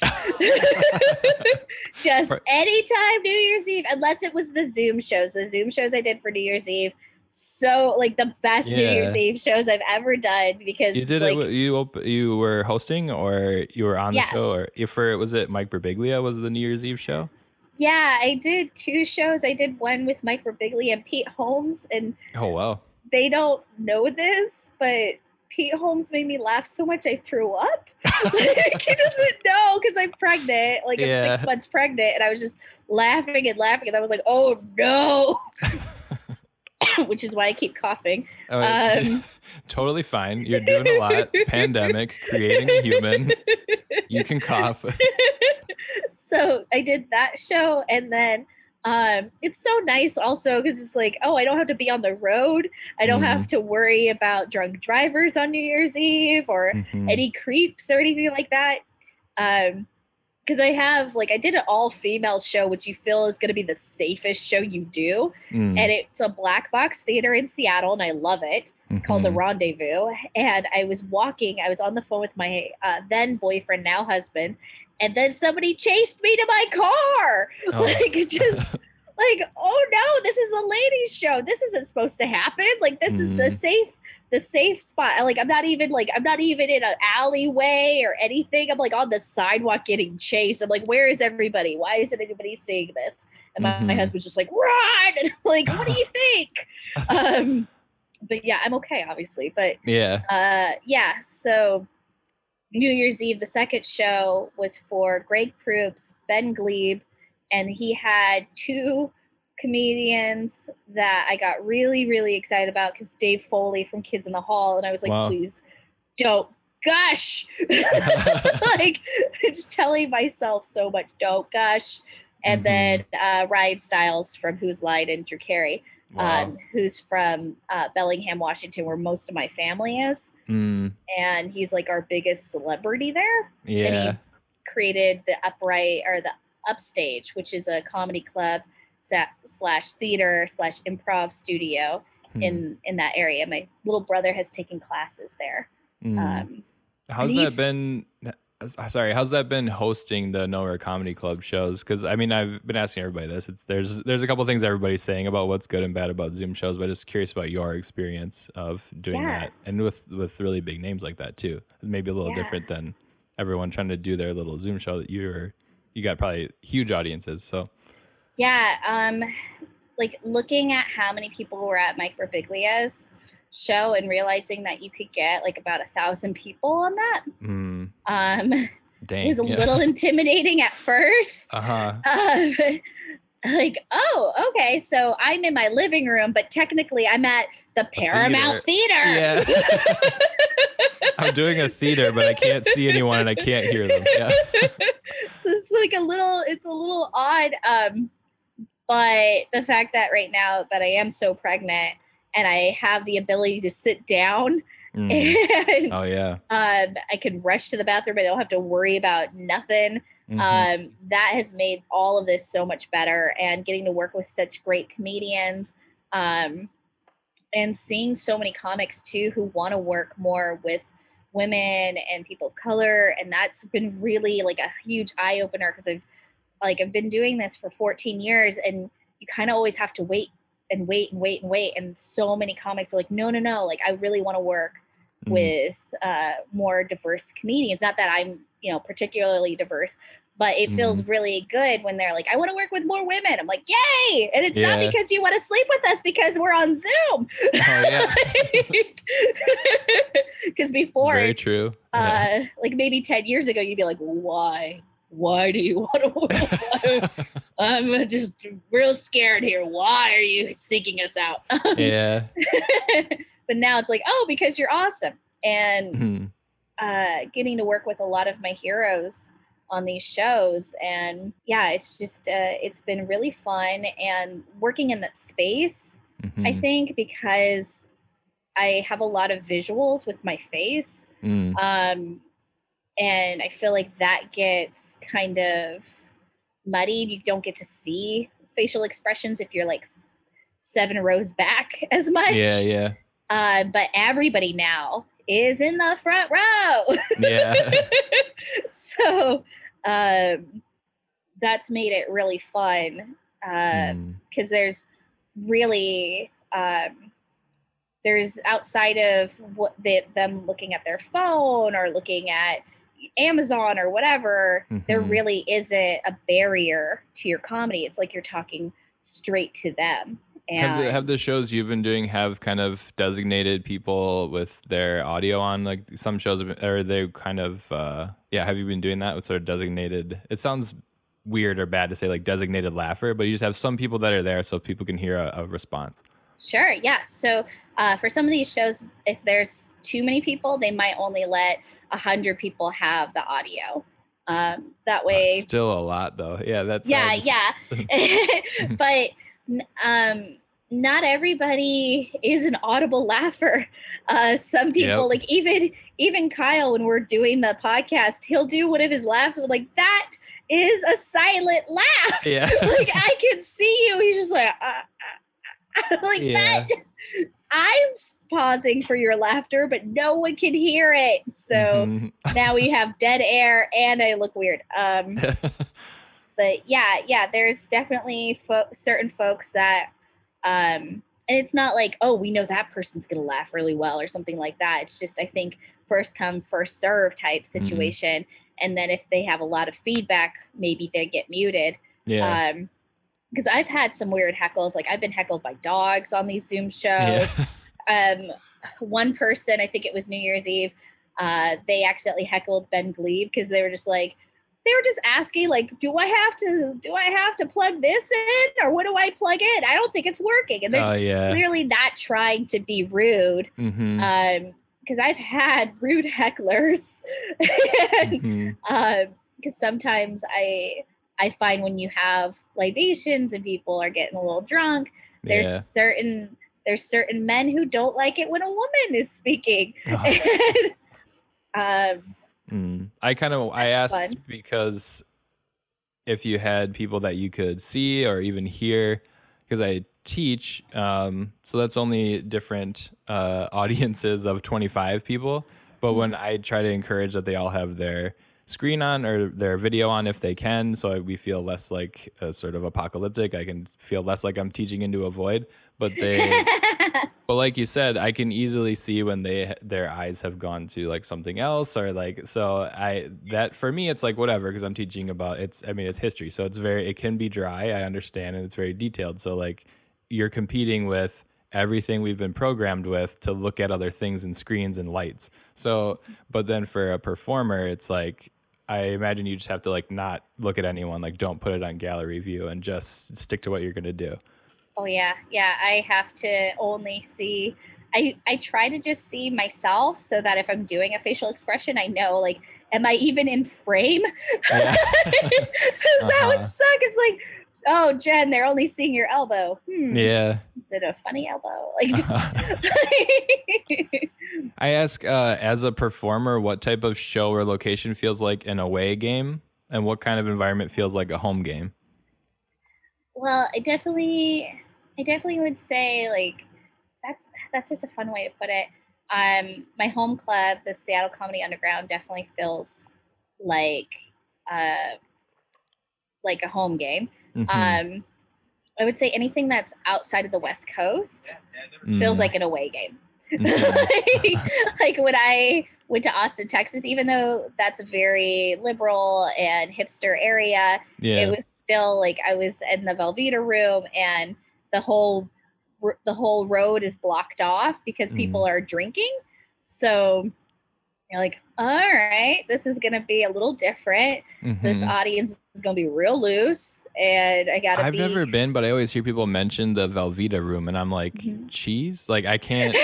Just right. anytime New Year's Eve, unless it was the Zoom shows. The Zoom shows I did for New Year's Eve. So like the best yeah. New Year's Eve shows I've ever done, because you did like, it, you op- you were hosting or you were on yeah. the show, or if or was it Mike Birbiglia was the New Year's Eve show? Yeah, I did two shows. I did one with Mike Birbiglia and Pete Holmes, and oh wow, they don't know this, but Pete Holmes made me laugh so much I threw up. Like, he doesn't know because I'm pregnant. Like yeah. I'm six months pregnant, and I was just laughing and laughing, and I was like, oh no. Which is why I keep coughing. Oh, um, totally fine. You're doing a lot. Pandemic, creating a human. You can cough. So I did that show. And then um, it's so nice also because it's like, oh, I don't have to be on the road. I don't mm-hmm. have to worry about drunk drivers on New Year's Eve or mm-hmm. any creeps or anything like that. Um, Because I have, like, I did an all-female show, which you feel is going to be the safest show you do. Mm. And it's a black box theater in Seattle, and I love it, mm-hmm. called The Rendezvous. And I was walking, I was on the phone with my uh, then-boyfriend, now husband, and then somebody chased me to my car! Oh. Like, it just... Like, oh no, this is a ladies' show. This isn't supposed to happen. Like, this mm. is the safe, the safe spot. Like, I'm not even like I'm not even in an alleyway or anything. I'm like on the sidewalk getting chased. I'm like, where is everybody? Why isn't anybody seeing this? And my, mm-hmm. my husband's just like, run! And I'm like, what do you think? um, but yeah, I'm okay, obviously. But yeah, uh, yeah. So New Year's Eve, the second show was for Greg Proops, Ben Glebe. And he had two comedians that I got really, really excited about, because Dave Foley from Kids in the Hall. And I was like, wow. please don't gush. Like, just telling myself so much, don't gush. And mm-hmm. then uh, Ryan Stiles from Who's Line and Drew Carey, wow. um, who's from uh, Bellingham, Washington, where most of my family is. Mm. And he's like our biggest celebrity there. Yeah. And he created the upright or the Upstage, which is a comedy club slash theater slash improv studio hmm. in in that area. My little brother has taken classes there. Mm. Um, how's that been? Sorry, how's that been hosting the Nowhere Comedy Club shows? Because I mean, I've been asking everybody this. It's there's there's a couple things everybody's saying about what's good and bad about Zoom shows, but I'm just curious about your experience of doing yeah. that, and with with really big names like that too. Maybe a little yeah. different than everyone trying to do their little Zoom show that you're. You got probably huge audiences, so. Yeah, um, like looking at how many people were at Mike Birbiglia's show and realizing that you could get like about a thousand people on that. Mm. Um, Dang, it was a yeah. little intimidating at first. Uh-huh. Um, like, oh, okay, so I'm in my living room, but technically I'm at the Paramount Theater. Theater. Yeah. I'm doing a theater, but I can't see anyone and I can't hear them. Yeah. So it's like a little, it's a little odd. Um, but the fact that right now that I am so pregnant and I have the ability to sit down mm. and oh, yeah. um, I can rush to the bathroom. I don't have to worry about nothing. Mm-hmm. Um, that has made all of this so much better, and getting to work with such great comedians, um, and seeing so many comics too who want to work more with women and people of color. And that's been really like a huge eye opener, because I've like I've been doing this for fourteen years, and you kind of always have to wait and wait and wait and wait. And so many comics are like, no, no, no. Like, I really want to work mm-hmm. with uh, more diverse comedians. Not that I'm, you know, particularly diverse, but it feels mm-hmm. really good when they're like, I want to work with more women. I'm like, yay. And it's yeah. not because you want to sleep with us, because we're on Zoom. Oh, yeah. Because before, very true. Yeah. Uh, like maybe ten years ago, you'd be like, why? Why do you want to work? I'm just real scared here. Why are you seeking us out? Um, yeah. But now it's like, oh, because you're awesome. And mm-hmm. uh, getting to work with a lot of my heroes on these shows, and yeah, it's just uh it's been really fun, and working in that space mm-hmm. I think because I have a lot of visuals with my face mm. um and I feel like that gets kind of muddied. You don't get to see facial expressions if you're like seven rows back as much. Yeah, yeah. Uh, but everybody now is in the front row. Yeah. So um, that's made it really fun because um, mm. there's really um, there's outside of what they, them looking at their phone or looking at Amazon or whatever, mm-hmm. there really isn't a barrier to your comedy. It's like you're talking straight to them. And have, the, have the shows you've been doing have kind of designated people with their audio on? Like some shows, or they kind of, uh, yeah, have you been doing that with sort of designated? It sounds weird or bad to say like designated laugher, but you just have some people that are there so people can hear a, a response. Sure, yeah. So uh, for some of these shows, if there's too many people, they might only let one hundred people have the audio. Um, that way. That's still a lot though. Yeah, that's. Yeah, yeah. But. Um, not everybody is an audible laugher. Uh, some people, yep. like even even Kyle, when we're doing the podcast, he'll do one of his laughs. And I'm like, that is a silent laugh. Yeah. Like I can see you. He's just like, uh, uh, uh, like yeah. that. I'm pausing for your laughter, but no one can hear it. So mm-hmm. now we have dead air, and I look weird. Um. But yeah, yeah, there's definitely fo- certain folks that, um, and it's not like, oh, we know that person's going to laugh really well or something like that. It's just, I think, first come, first serve type situation. Mm-hmm. And then if they have a lot of feedback, maybe they get muted. Yeah. Um, because I've had some weird heckles. Like I've been heckled by dogs on these Zoom shows. Yeah. um, one person, I think it was New Year's Eve, uh, they accidentally heckled Ben Glebe because they were just like, they were just asking, like, do I have to do I have to plug this in or what do I plug in? I don't think it's working. And they're oh, yeah. clearly not trying to be rude. Mm-hmm. Um, because I've had rude hecklers. And, mm-hmm. um, because sometimes I I find when you have libations and people are getting a little drunk, there's yeah. certain there's certain men who don't like it when a woman is speaking. Oh. And, um Mm. I kind of I asked fun. Because if you had people that you could see or even hear, because I teach, um, so that's only different uh, audiences of twenty-five people. But mm-hmm. when I try to encourage that they all have their screen on or their video on if they can, so we feel less like a sort of apocalyptic. I can feel less like I'm teaching into a void. But they, but like you said, I can easily see when they their eyes have gone to like something else or like so. I that for me, it's like whatever because I'm teaching about it's. I mean, it's history, so it's very it can be dry. I understand, and it's very detailed. So like you're competing with everything we've been programmed with to look at other things and screens and lights. So, but then for a performer, it's like. I imagine you just have to like not look at anyone, like don't put it on gallery view and just stick to what you're going to do. Oh yeah. Yeah. I have to only see, I, I try to just see myself so that if I'm doing a facial expression, I know like, am I even in frame? Yeah. uh-huh. That would suck. It's like, oh, Jen, they're only seeing your elbow. Hmm. Yeah. Is it a funny elbow? Like, just. I ask, uh, as a performer, what type of show or location feels like an away game, and what kind of environment feels like a home game? Well, I definitely, I definitely would say like that's that's just a fun way to put it. Um, my home club, the Seattle Comedy Underground, definitely feels like, uh, like a home game. Mm-hmm. Um, I would say anything that's outside of the West Coast mm. feels like an away game. Mm-hmm. like, like when I went to Austin, Texas, even though that's a very liberal and hipster area, yeah. it was still like I was in the Velveeta Room and the whole the whole road is blocked off because mm. people are drinking. So you're like, all right, this is going to be a little different. Mm-hmm. This audience is going to be real loose. And I got to be. I've never been, but I always hear people mention the Velveeta Room. And I'm like, mm-hmm. cheese? Like, I can't.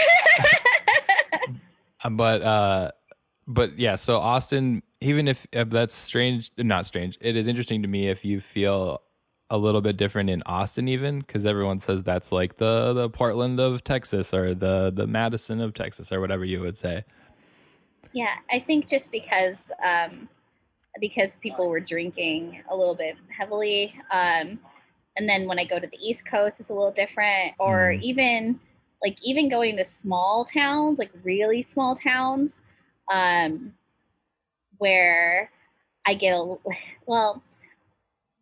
but, uh, but yeah, so Austin, even if, if that's strange, not strange, it is interesting to me if you feel a little bit different in Austin even, because everyone says that's like the, the Portland of Texas or the, the Madison of Texas or whatever you would say. Yeah, I think just because um, because people were drinking a little bit heavily, um, And then when I go to the East Coast, it's a little different. Or mm. even like even going to small towns, like really small towns, um, where I get a well.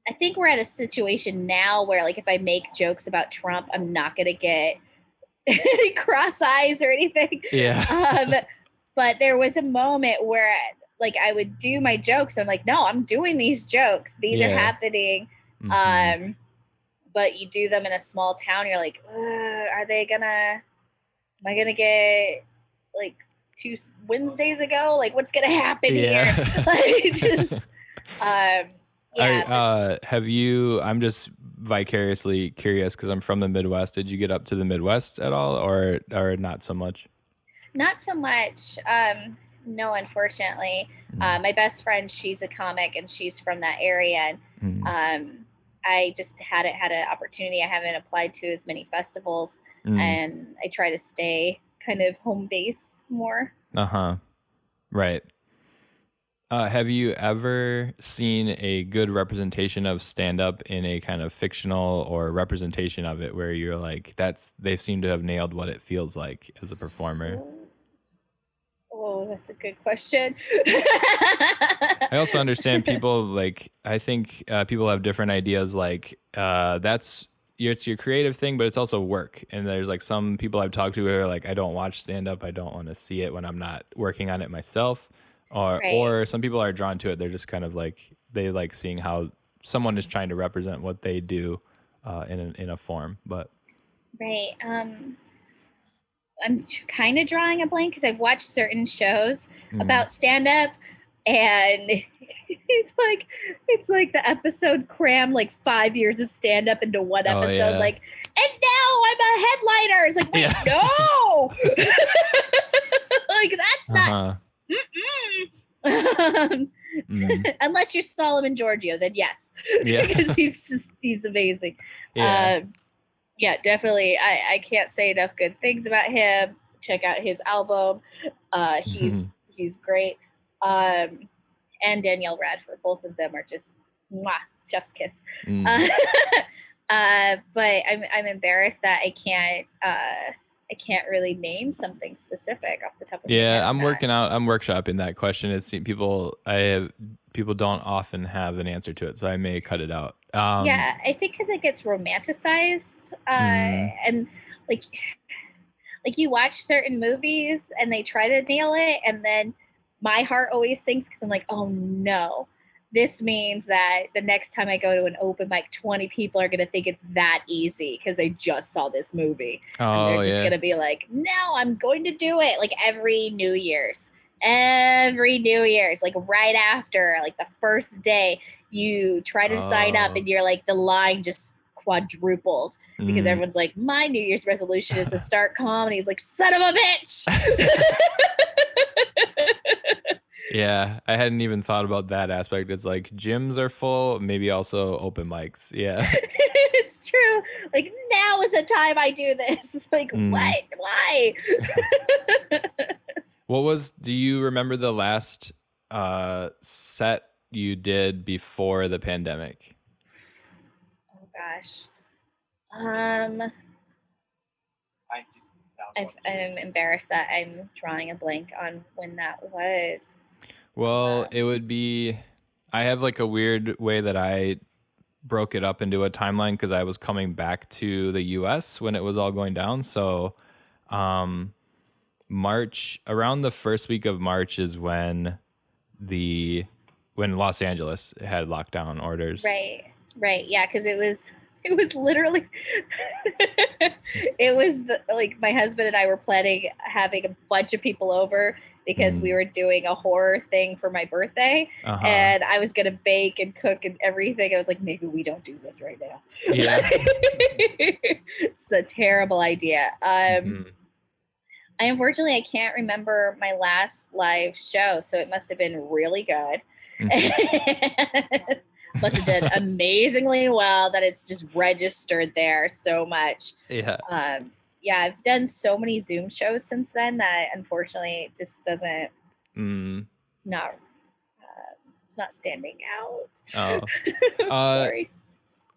I think we're at a situation now where, like, if I make jokes about Trump, I'm not going to get cross eyes or anything. Yeah. Um, but there was a moment where, like, I would do my jokes. I'm like, no, I'm doing these jokes. These yeah. are happening. Mm-hmm. Um, but you do them in a small town. You're like, are they gonna, am I going to get, like, two Wednesdays ago? Like, what's going to happen yeah. here? Like, just, um, Yeah, I, uh, have you, I'm just vicariously curious because I'm from the Midwest. Did you get up to the Midwest at all or, or not so much? Not so much. Um, no, unfortunately. Mm. Uh, my best friend, she's a comic and she's from that area. And, mm. um, I just hadn't had an opportunity. I haven't applied to as many festivals mm. and I try to stay kind of home base more. Uh-huh. Right. Uh, have you ever seen a good representation of stand-up in a kind of fictional or representation of it where you're like, that's, they seem to have nailed what it feels like as a performer? Oh, that's a good question. I also understand people like, I think uh, people have different ideas like uh, that's, it's your creative thing, but it's also work. And there's like some people I've talked to who are like, I don't watch stand-up. I don't want to see it when I'm not working on it myself. Or, right. or some people are drawn to it. They're just kind of like, they like seeing how someone is trying to represent what they do uh, in a, in a form. But right. Um, I'm kind of drawing a blank because I've watched certain shows mm. about stand-up and it's like, it's like the episode crammed like five years of stand-up into one episode. Oh, yeah. Like, and now I'm a headliner. It's like, wait, yeah. no, like that's uh-huh. not... um, mm. Unless you're Solomon Giorgio, then yes, yeah. because he's just he's amazing. Yeah, um, yeah definitely. I, I can't say enough good things about him. Check out his album. Uh, he's mm. he's great. Um, and Danielle Radford, both of them are just mwah, chef's kiss. Mm. Uh, uh, but I'm I'm embarrassed that I can't. Uh, I can't really name something specific off the top of my head. Yeah, I'm working out. I'm workshopping that question. It's people. I have, people don't often have an answer to it, so I may cut it out. Um, yeah, I think because it gets romanticized, uh, mm. and like, like you watch certain movies and they try to nail it, and then my heart always sinks because I'm like, oh no. This means that the next time I go to an open mic, twenty people are going to think it's that easy because they just saw this movie. Oh, and they're just yeah. going to be like, no, I'm going to do it. Like every New Year's, every New Year's, like right after, like the first day you try to oh. sign up and you're like, the line just quadrupled because mm. everyone's like, my New Year's resolution is to start comedy. It's like, son of a bitch. Yeah, I hadn't even thought about that aspect. It's like gyms are full, maybe also open mics. Yeah. It's true. Like now is the time I do this. It's like, mm. what? Why? What was, do you remember the last uh, set you did before the pandemic? Oh gosh. Um, I just, I've, I'm embarrassed that I'm drawing a blank on when that was. Well, it would be, I have like a weird way that I broke it up into a timeline because I was coming back to the U S when it was all going down. So um, March, around the first week of March is when the, when Los Angeles had lockdown orders. Right, right. Yeah, because it was, it was literally, it was the, like my husband and I were planning having a bunch of people over because mm. we were doing a horror thing for my birthday uh-huh. and I was going to bake and cook and everything. I was like, maybe we don't do this right now. Yeah. It's a terrible idea. Um, mm-hmm. I unfortunately, I can't remember my last live show, so it must have been really good. Mm-hmm. Plus it did amazingly well that it's just registered there so much. Yeah. Um, yeah, I've done so many Zoom shows since then that unfortunately it just doesn't, mm. it's not, uh, it's not standing out. Oh. I'm uh, sorry.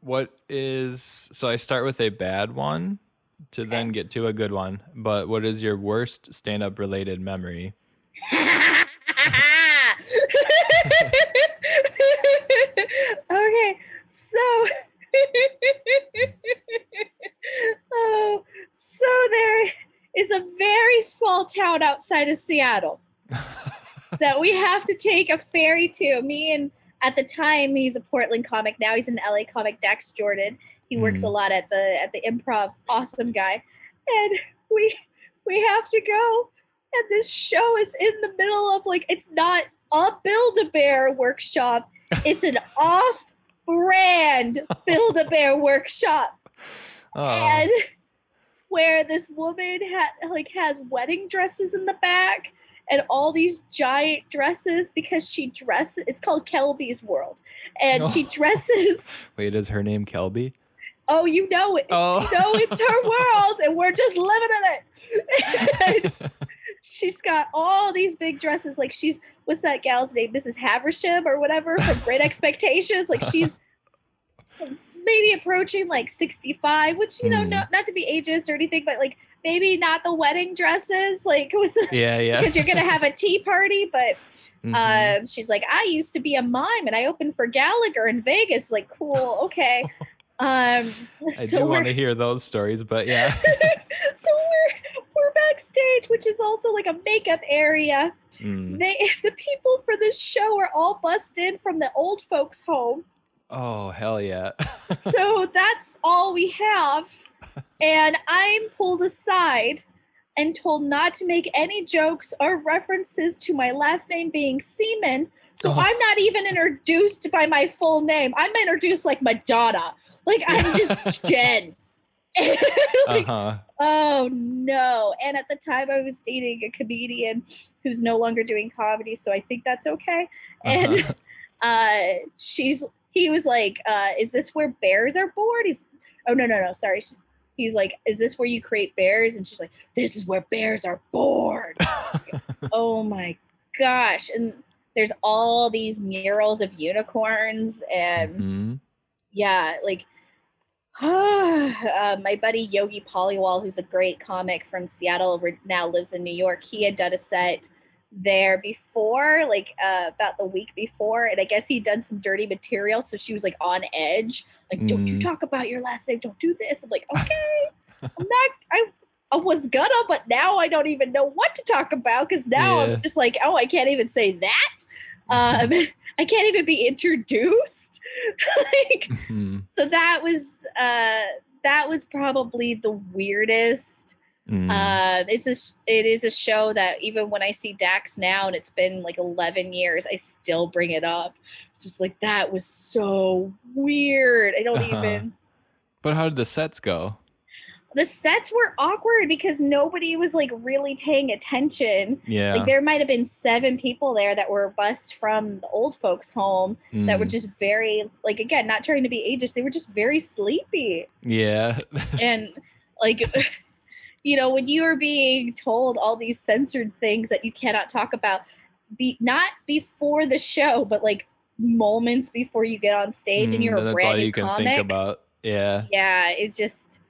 What is, so I start with a bad one to okay. then get to a good one, but what is your worst stand-up related memory? Okay, so oh, so there is a very small town outside of Seattle that we have to take a ferry to. Me and, at the time, he's a Portland comic. Now he's an L A comic, Dax Jordan. He mm. works a lot at the at the improv. Awesome guy. And we we have to go. And this show is in the middle of, like, it's not a Build-A-Bear workshop. It's an off-brand Build-A-Bear workshop. Oh. And where this woman ha- like has wedding dresses in the back. And all these giant dresses because she dresses. It's called Kelby's World. And oh. she dresses. Wait, is her name Kelby? Oh, you know it. Oh. You know it's her world and we're just living in it. She's got all these big dresses. Like she's, what's that gal's name? Missus Havisham or whatever from Great Expectations. Like she's maybe approaching like sixty-five, which, you know, mm. not, not to be ageist or anything, but like maybe not the wedding dresses, like with, yeah, yeah. because you're going to have a tea party. But mm-hmm. um, she's like, I used to be a mime and I opened for Gallagher in Vegas. Like, cool. Okay. Um, I so do want to hear those stories, but yeah. So we're, we're backstage, which is also like a makeup area. Mm. They, the people for this show are all bussed in from the old folks home. Oh, hell yeah. So that's all we have. And I'm pulled aside and told not to make any jokes or references to my last name being Seaman. So oh. I'm not even introduced by my full name. I'm introduced like Madonna. Like I'm just Jen. Like, uh-huh. Oh, no. And at the time I was dating a comedian who's no longer doing comedy. So I think that's okay. And uh-huh. uh, she's... He was like, uh, is this where bears are born? He's, oh, no, no, no, sorry. She's, he's like, is this where you create bears? And she's like, this is where bears are born. Oh, my gosh. And there's all these murals of unicorns. And, mm-hmm. yeah, like, uh, my buddy Yogi Polywall, who's a great comic from Seattle, now lives in New York. He had done a set there before, like uh, about the week before, and I guess he'd done some dirty material, so she was like on edge, like, don't mm. you talk about your last name, don't do this. I'm like, okay. I'm not I, I was gonna, but now I don't even know what to talk about because now yeah. I'm just like, oh, I can't even say that. um I can't even be introduced. Like mm-hmm. so that was uh that was probably the weirdest. Mm. Uh, it's a, it is a show that even when I see Dax now, and it's been like eleven years, I still bring it up. It's just like, that was so weird. I don't uh-huh. even. But how did the sets go? The sets were awkward because nobody was like really paying attention. Yeah. Like there might've been seven people there that were bused from the old folks home mm. that were just very, like, again, not trying to be ageist. They were just very sleepy. Yeah. And like, you know, when you are being told all these censored things that you cannot talk about, be, not before the show, but like moments before you get on stage mm, and you're a brand new comic. That's all you can think about. Yeah. Yeah. It just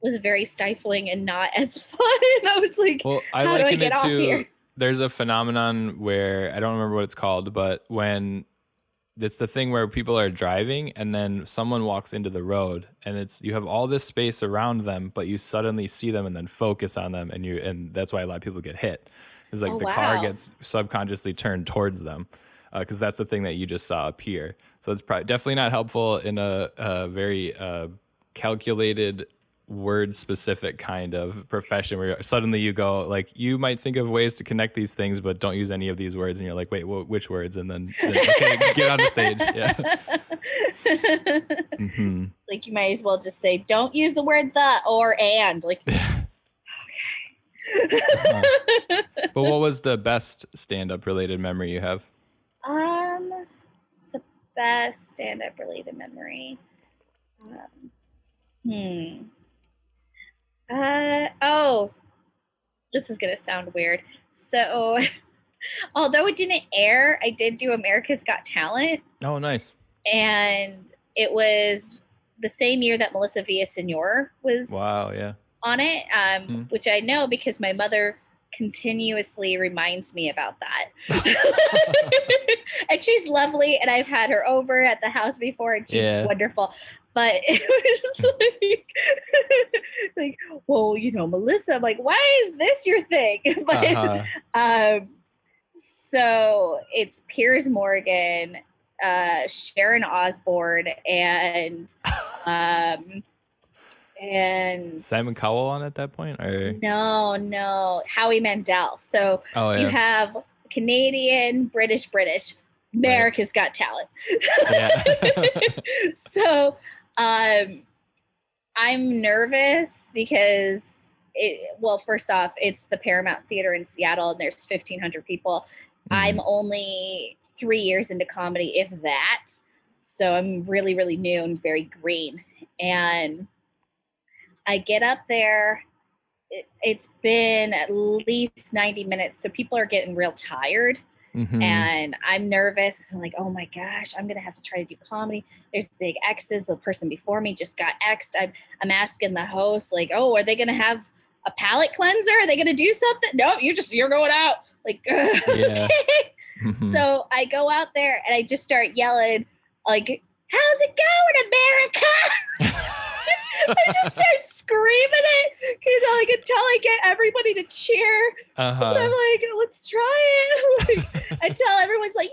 was very stifling and not as fun. I was like, well, I how do I get off to, here? There's a phenomenon where, I don't remember what it's called, but when it's the thing where people are driving and then someone walks into the road and it's, you have all this space around them, but you suddenly see them and then focus on them. And you, and that's why a lot of people get hit. It's like oh, the wow. car gets subconsciously turned towards them. Uh, Cause that's the thing that you just saw appear. So it's probably definitely not helpful in a, a very uh, calculated word specific kind of profession where suddenly you go like, you might think of ways to connect these things, but don't use any of these words. And you're like, wait, wh- which words? And then, then okay, get on the stage. Yeah. Mm-hmm. Like you might as well just say, don't use the word the or and. Like, okay. Uh-huh. But what was the best stand-up related memory you have? Um, the best stand-up related memory. Um, hmm. Uh, oh, this is going to sound weird. So, although it didn't air, I did do America's Got Talent. Oh, nice. And it was the same year that Melissa Villasenor was wow, yeah. on it, um, hmm. which I know because my mother continuously reminds me about that. And she's lovely, and I've had her over at the house before, and she's yeah. wonderful. But it was like, like, well, you know, Melissa, I'm like, why is this your thing? But uh-huh. um, so it's Piers Morgan, uh, Sharon Osbourne, and um, and Simon Cowell on at that point, or no, no, Howie Mandel. So oh, yeah. you have Canadian, British, British. America's right. Got Talent. Yeah. So. Um, I'm nervous because it, well, first off, it's the Paramount Theater in Seattle, and there's fifteen hundred people. Mm. I'm only three years into comedy, if that. So I'm really, really new and very green. And I get up there. It, it's been at least ninety minutes. So people are getting real tired. Mm-hmm. And I'm nervous. I'm like, oh my gosh, I'm gonna have to try to do comedy. There's big X's. The person before me just got X'd. I'm I'm asking the host, like, oh, are they gonna have a palate cleanser? Are they gonna do something? No, you just you're going out. Like, yeah. Okay. Mm-hmm. So I go out there and I just start yelling, like, how's it going, America? I just start screaming it, you know, like, until I get everybody to cheer. Uh-huh. So I'm like, let's try it. Like, until everyone's like,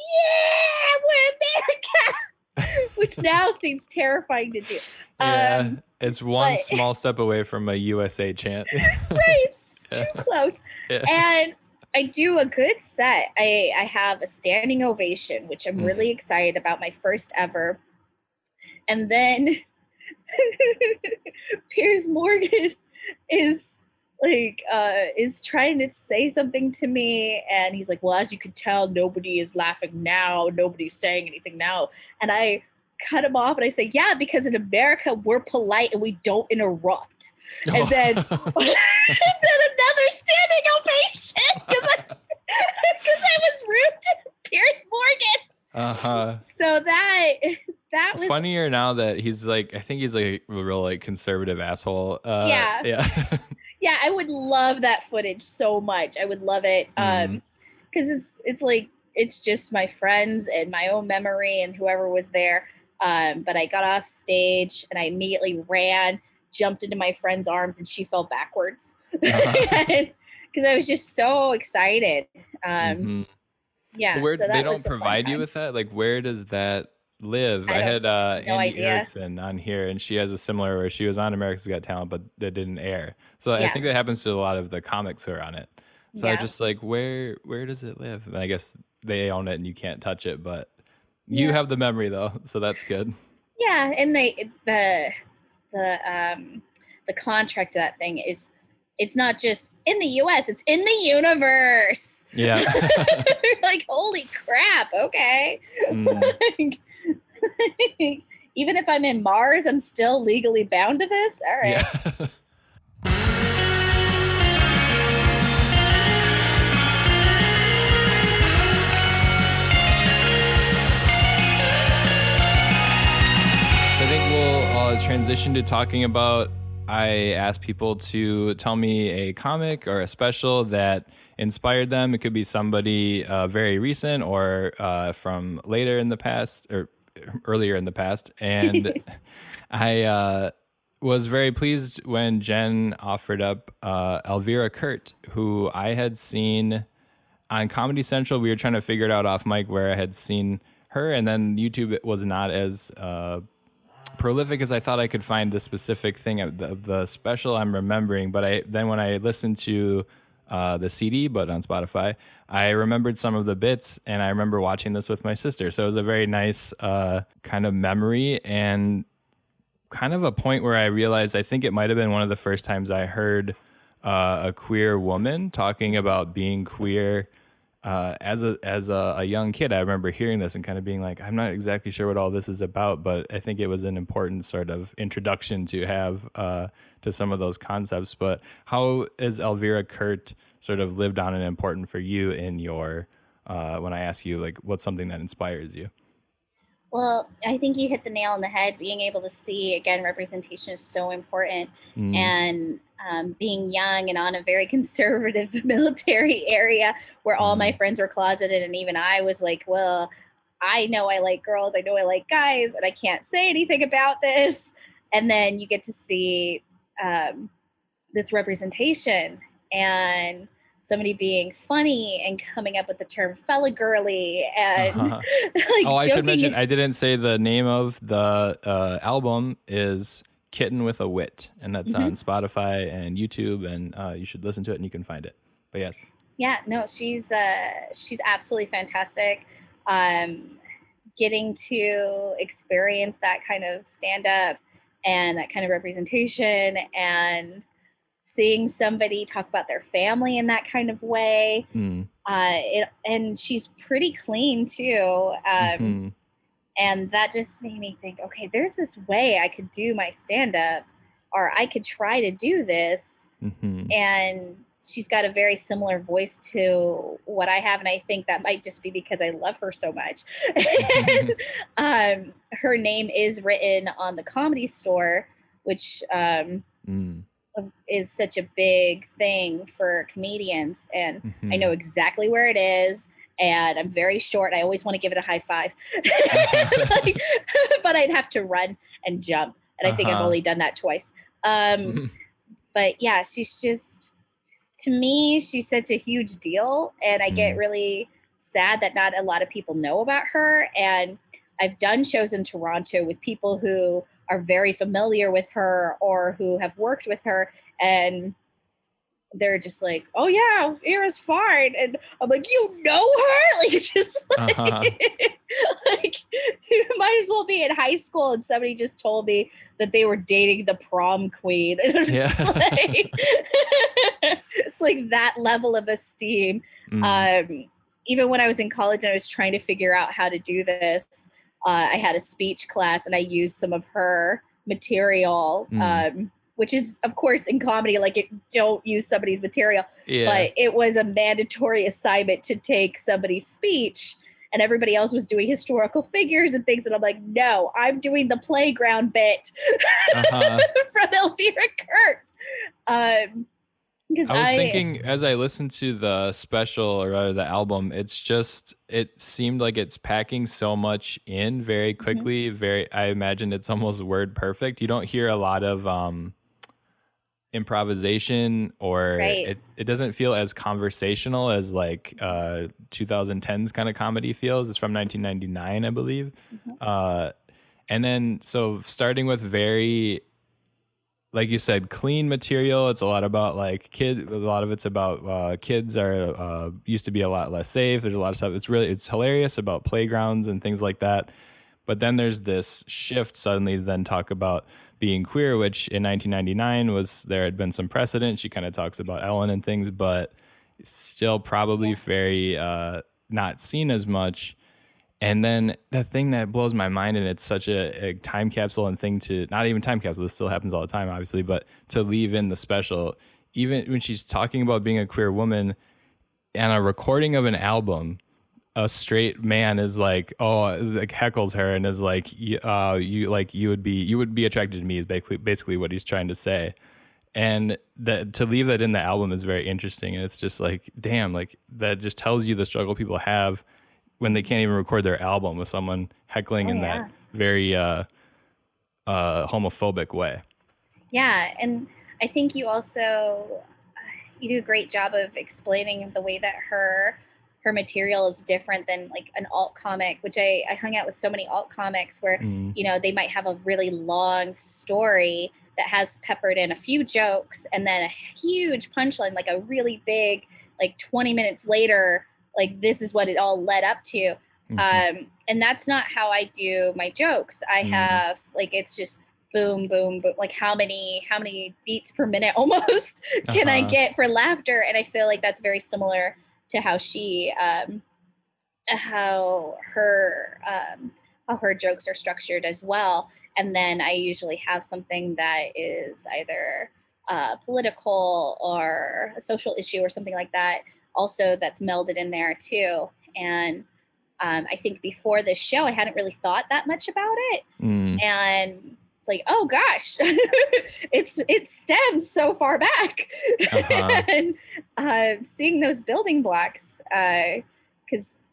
yeah, we're America, which now seems terrifying to do. Yeah, um, it's one but, small step away from a U S A chant. Right, it's yeah. too close. Yeah. And I do a good set. I, I have a standing ovation, which I'm mm. really excited about, my first ever. And then... Piers Morgan is like uh is trying to say something to me, and he's like, well, as you can tell, nobody is laughing now, nobody's saying anything now. And I cut him off and I say, yeah, because in America we're polite and we don't interrupt. Oh. And then and then another standing ovation because I, I was rude to Piers Morgan. Uh-huh. So that that was funnier now that he's like, I think he's like a real like conservative asshole. Uh, yeah, yeah, yeah. I would love that footage so much. I would love it because um, mm. it's it's like it's just my friends and my own memory and whoever was there. Um, but I got off stage and I immediately ran, jumped into my friend's arms, and she fell backwards because uh-huh. I was just so excited. Um, mm-hmm. Yeah, where, so that they don't provide you with that. Like, where does that live? I, I had uh, no Andy idea. Erickson on here, and she has a similar where she was on America's Got Talent, but that didn't air. So yeah. I think that happens to a lot of the comics who are on it. So yeah. I just like, where where does it live? And I guess they own it, and you can't touch it, but you yeah. have the memory though, so that's good. Yeah, and they the the um the contract to that thing is it's not just in the U S, it's in the universe. Yeah. Like, holy crap. Okay. Mm. Like, like, even if I'm in Mars, I'm still legally bound to this. All right. Yeah. I think we'll uh, transition to talking about I asked people to tell me a comic or a special that inspired them. It could be somebody uh, very recent or uh, from later in the past or earlier in the past. And I uh, was very pleased when Jen offered up uh, Elvira Kurt, who I had seen on Comedy Central. We were trying to figure it out off mic where I had seen her. And then YouTube was not as... Uh, prolific as I thought I could find the specific thing of the, the special I'm remembering. But I then when I listened to uh, the C D, but on Spotify, I remembered some of the bits, and I remember watching this with my sister. So it was a very nice uh, kind of memory and kind of a point where I realized I think it might have been one of the first times I heard uh, a queer woman talking about being queer. Uh, as a as a, a young kid, I remember hearing this and kind of being like, I'm not exactly sure what all this is about, but I think it was an important sort of introduction to have uh, to some of those concepts. But how has Elvira Kurt sort of lived on and important for you in your, uh, when I ask you, like, what's something that inspires you? Well, I think you hit the nail on the head. Being able to see, again, representation is so important. Mm. And um, being young and on a very conservative military area where all mm. my friends were closeted, and even I was like, well, I know I like girls, I know I like guys, and I can't say anything about this. And then you get to see um, this representation and somebody being funny and coming up with the term fella girly and uh-huh. like oh, I joking. should mention, I didn't say the name of the uh, album is Kitten with a Wit, and that's mm-hmm. on Spotify and YouTube, and uh, you should listen to it and you can find it. But yes. Yeah, no, she's uh, she's absolutely fantastic. Um, getting to experience that kind of stand-up and that kind of representation and seeing somebody talk about their family in that kind of way. Mm. Uh, it, and she's pretty clean too. Um, mm-hmm. And that just made me think, okay, there's this way I could do my stand-up, or I could try to do this. Mm-hmm. And she's got a very similar voice to what I have. And I think that might just be because I love her so much. and, um, her name is written on the Comedy Store, which, um, mm. is such a big thing for comedians, and mm-hmm. I know exactly where it is, and I'm very short. I always want to give it a high five, like, but I'd have to run and jump, and uh-huh. I think I've only done that twice. Um, but yeah, she's just, to me, she's such a huge deal, and I mm. get really sad that not a lot of people know about her. And I've done shows in Toronto with people who are very familiar with her or who have worked with her, and they're just like, oh yeah, Vera's fine. And I'm like, you know her? Like, it's just like, uh-huh. like, you might as well be in high school. And somebody just told me that they were dating the prom queen. And I'm just yeah. like, it's like that level of esteem. Mm. Um, even when I was in college and I was trying to figure out how to do this, Uh, I had a speech class and I used some of her material, mm. um, which is, of course, in comedy, like, it, don't use somebody's material. Yeah. But it was a mandatory assignment to take somebody's speech, and everybody else was doing historical figures and things. And I'm like, no, I'm doing the playground bit uh-huh. from Elvira Kurt. Um, because I was I, thinking as I listened to the special, or rather the album, it's just, it seemed like it's packing so much in very quickly. Mm-hmm. Very, I imagine it's almost word perfect. You don't hear a lot of um, improvisation, or right. it, it doesn't feel as conversational as like uh, twenty tens kind of comedy feels. It's from nineteen ninety-nine, I believe. Mm-hmm. Uh, and then, so starting with very, like you said, clean material. It's a lot about like kid. A lot of it's about uh, kids are uh, used to be a lot less safe. There's a lot of stuff. It's really, it's hilarious about playgrounds and things like that. But then there's this shift suddenly to then talk about being queer, which in nineteen ninety-nine was, there had been some precedent. She kind of talks about Ellen and things, but still probably very uh, not seen as much. And then the thing that blows my mind, and it's such a, a time capsule and thing to, not even time capsule, this still happens all the time, obviously, but to leave in the special, even when she's talking about being a queer woman and a recording of an album, a straight man is like, oh, like heckles her and is like, uh, you like, you would be, you would be attracted to me, is basically, basically what he's trying to say. And that, to leave that in the album is very interesting. And it's just like, damn, like that just tells you the struggle people have when they can't even record their album with someone heckling oh, in yeah. that very uh, uh, homophobic way. Yeah, and I think you also, you do a great job of explaining the way that her her material is different than like an alt comic, which I, I hung out with so many alt comics where, mm. you know, they might have a really long story that has peppered in a few jokes and then a huge punchline, like a really big, like twenty minutes later, like, this is what it all led up to. Mm-hmm. Um, and that's not how I do my jokes. I mm. have, like, it's just boom, boom, boom. Like, how many how many beats per minute almost can uh-huh. I get for laughter? And I feel like that's very similar to how she, um, how her, um, how her jokes are structured as well. And then I usually have something that is either uh, political or a social issue or something like that, also that's melded in there too. And um, I think before this show, I hadn't really thought that much about it. Mm. And it's like, oh gosh, it's, it stems so far back. Uh-huh. And uh, seeing those building blocks, uh, cause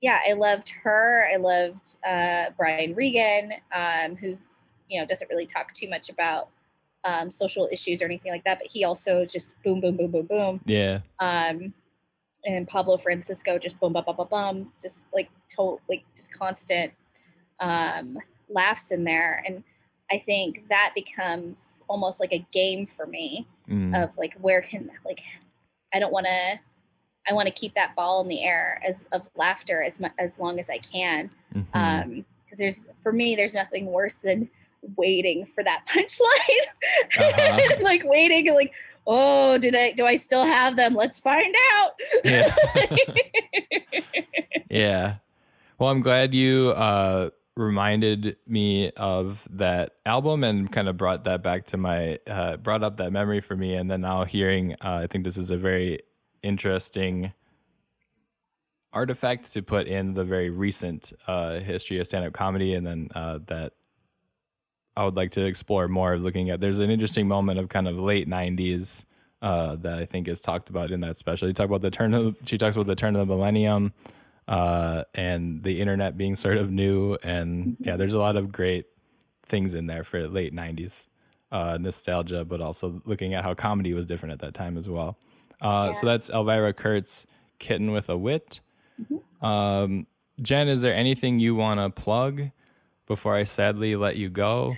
yeah, I loved her. I loved uh, Brian Regan, um, who's, you know, doesn't really talk too much about um, social issues or anything like that, but he also just boom, boom, boom, boom, boom. Yeah. Um, and Pablo Francisco just boom, bum, bum, bum, bum, just like to- like just constant um, laughs in there. And I think that becomes almost like a game for me mm. of like, where can, like, I don't want to, I want to keep that ball in the air as of laughter as much, as long as I can. Mm-hmm. Um, cause there's, for me, there's nothing worse than waiting for that punchline, uh-huh. like waiting, like, oh, do they, do I still have them? Let's find out. Yeah. yeah. Well, I'm glad you, uh, reminded me of that album and kind of brought that back to my, uh, brought up that memory for me. And then now hearing, uh, I think this is a very interesting artifact to put in the very recent uh history of stand-up comedy, and then uh that I would like to explore more, looking at there's an interesting moment of kind of late nineties uh that I think is talked about in that special. You talk about the turn of she talks about the turn of the millennium uh and the internet being sort of new, and yeah, there's a lot of great things in there for late nineties uh nostalgia, but also looking at how comedy was different at that time as well. Uh, yeah. So that's Elvira Kurt's Kitten with a Wit. Mm-hmm. Um, Jen, is there anything you want to plug before I sadly let you go?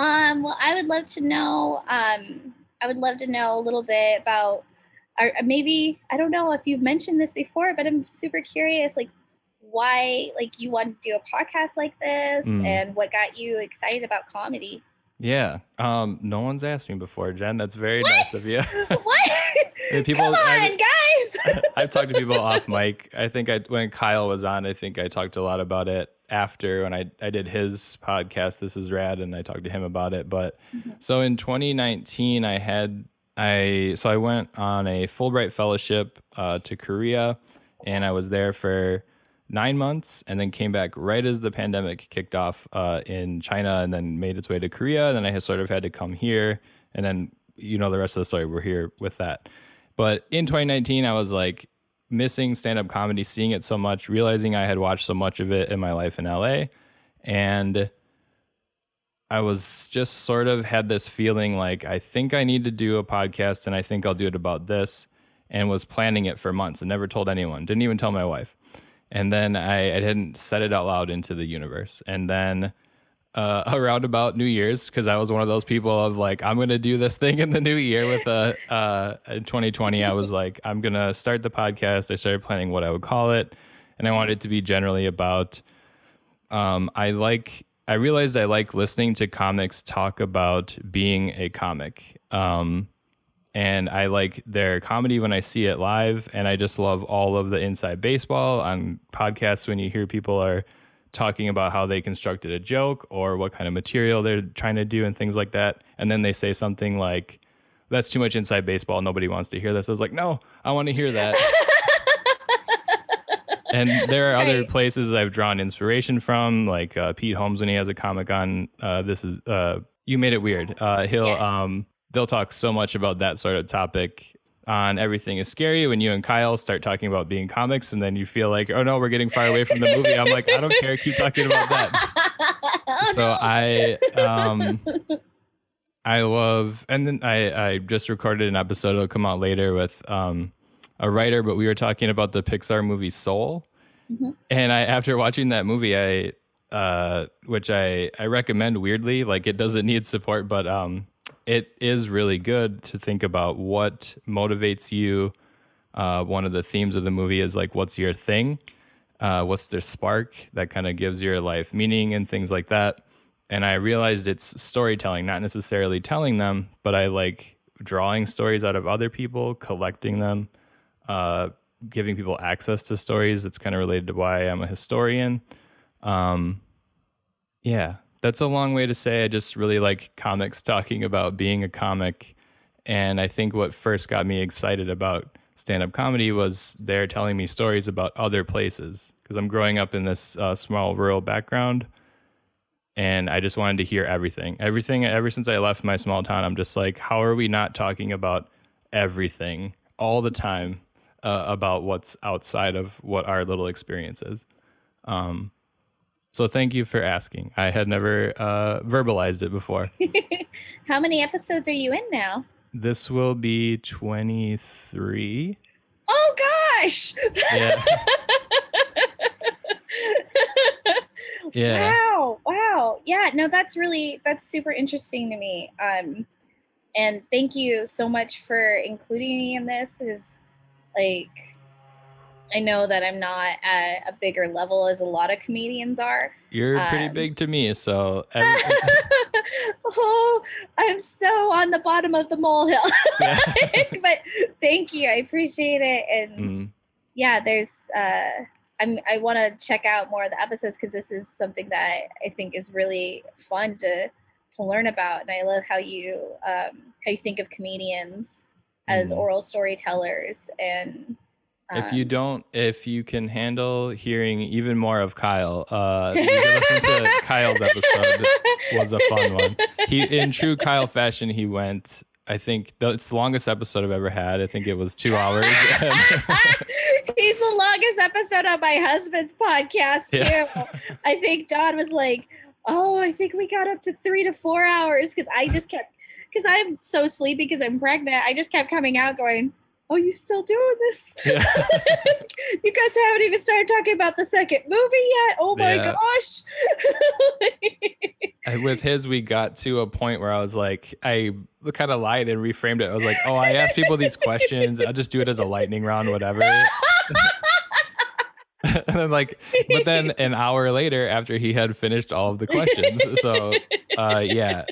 um, well, I would love to know. Um, I would love to know a little bit about, or maybe, I don't know if you've mentioned this before, but I'm super curious, like why, like you want to do a podcast like this mm. and what got you excited about comedy? Yeah. Um, no one's asked me before, Jen. That's very what? nice of you. What? people, Come on, I've, guys. I've talked to people off mic. I think I, when Kyle was on, I think I talked a lot about it after when I, I did his podcast, This Is Rad, and I talked to him about it. But mm-hmm. so in twenty nineteen, I had, I so I went on a Fulbright fellowship uh, to Korea, and I was there for nine months and then came back right as the pandemic kicked off uh, in China, and then made its way to Korea. And then I had sort of had to come here, and then, you know, the rest of the story, we're here with that. But in twenty nineteen, I was like missing stand-up comedy, seeing it so much, realizing I had watched so much of it in my life in L A. And I was just sort of had this feeling like, I think I need to do a podcast, and I think I'll do it about this, and was planning it for months and never told anyone. Didn't even tell my wife. And then I, I didn't set it out loud into the universe. And then uh, around about New Year's, because I was one of those people of like, I'm going to do this thing in the new year with a, uh, twenty twenty. I was like, I'm going to start the podcast. I started planning what I would call it. And I wanted it to be generally about, um, I like, I realized I like listening to comics talk about being a comic. Um And I like their comedy when I see it live, and I just love all of the inside baseball on podcasts when you hear people are talking about how they constructed a joke or what kind of material they're trying to do and things like that. And then they say something like, that's too much inside baseball. Nobody wants to hear this. I was like, no, I want to hear that. And there are right. other places I've drawn inspiration from, like uh, Pete Holmes, when he has a comic on, uh, this is, uh, You Made It Weird. Uh, he'll, yes. um, They'll talk so much about that sort of topic on Everything Is Scary when you and Kyle start talking about being comics, and then you feel like, oh no, we're getting far away from the movie. I'm like, I don't care. Keep talking about that. Oh, so no. I, um, I love, and then I, I just recorded an episode. It'll come out later with, um, a writer, but we were talking about the Pixar movie Soul. Mm-hmm. And I, after watching that movie, I, uh, which I, I recommend weirdly, like it doesn't need support, but, um, it is really good to think about what motivates you. Uh, one of the themes of the movie is like, what's your thing? Uh, what's their spark that kind of gives your life meaning and things like that. And I realized it's storytelling, not necessarily telling them, but I like drawing stories out of other people, collecting them, uh, giving people access to stories. That's kind of related to why I'm a historian. Um, yeah. That's a long way to say I just really like comics talking about being a comic. And I think what first got me excited about stand-up comedy was they're telling me stories about other places, because I'm growing up in this uh, small rural background, and I just wanted to hear everything. Everything, ever since I left my small town, I'm just like, how are we not talking about everything all the time uh, about what's outside of what our little experience is? Um, so thank you for asking. I had never uh, verbalized it before. How many episodes are you in now? This will be twenty-three. Oh, gosh! Yeah. Yeah. Wow. Wow. Yeah. No, that's really, that's super interesting to me. Um, and thank you so much for including me in this. Is like, I know that I'm not at a bigger level as a lot of comedians are. You're um, pretty big to me. So. Every- Oh, I'm so on the bottom of the molehill, yeah. But thank you. I appreciate it. And mm. yeah, there's, uh, I'm, I want to check out more of the episodes, because this is something that I think is really fun to to learn about, and I love how you um, how you think of comedians as mm. oral storytellers. And um, if you don't, if you can handle hearing even more of Kyle, uh, you can listen to Kyle's episode. It was a fun one. He, in true Kyle fashion, he went. I think it's the longest episode I've ever had. I think it was two hours. He's the longest episode on my husband's podcast, too. Yeah. I think Don was like, oh, I think we got up to three to four hours. Because I just kept, because I'm so sleepy because I'm pregnant. I just kept coming out going, oh, you still doing this? Yeah. You guys haven't even started talking about the second movie yet. Oh, my yeah. gosh. With his, we got to a point where I was like, I kind of lied and reframed it. I was like, oh, I asked people these questions. I'll just do it as a lightning round, whatever. And then like, but then an hour later after he had finished all of the questions. So uh, yeah,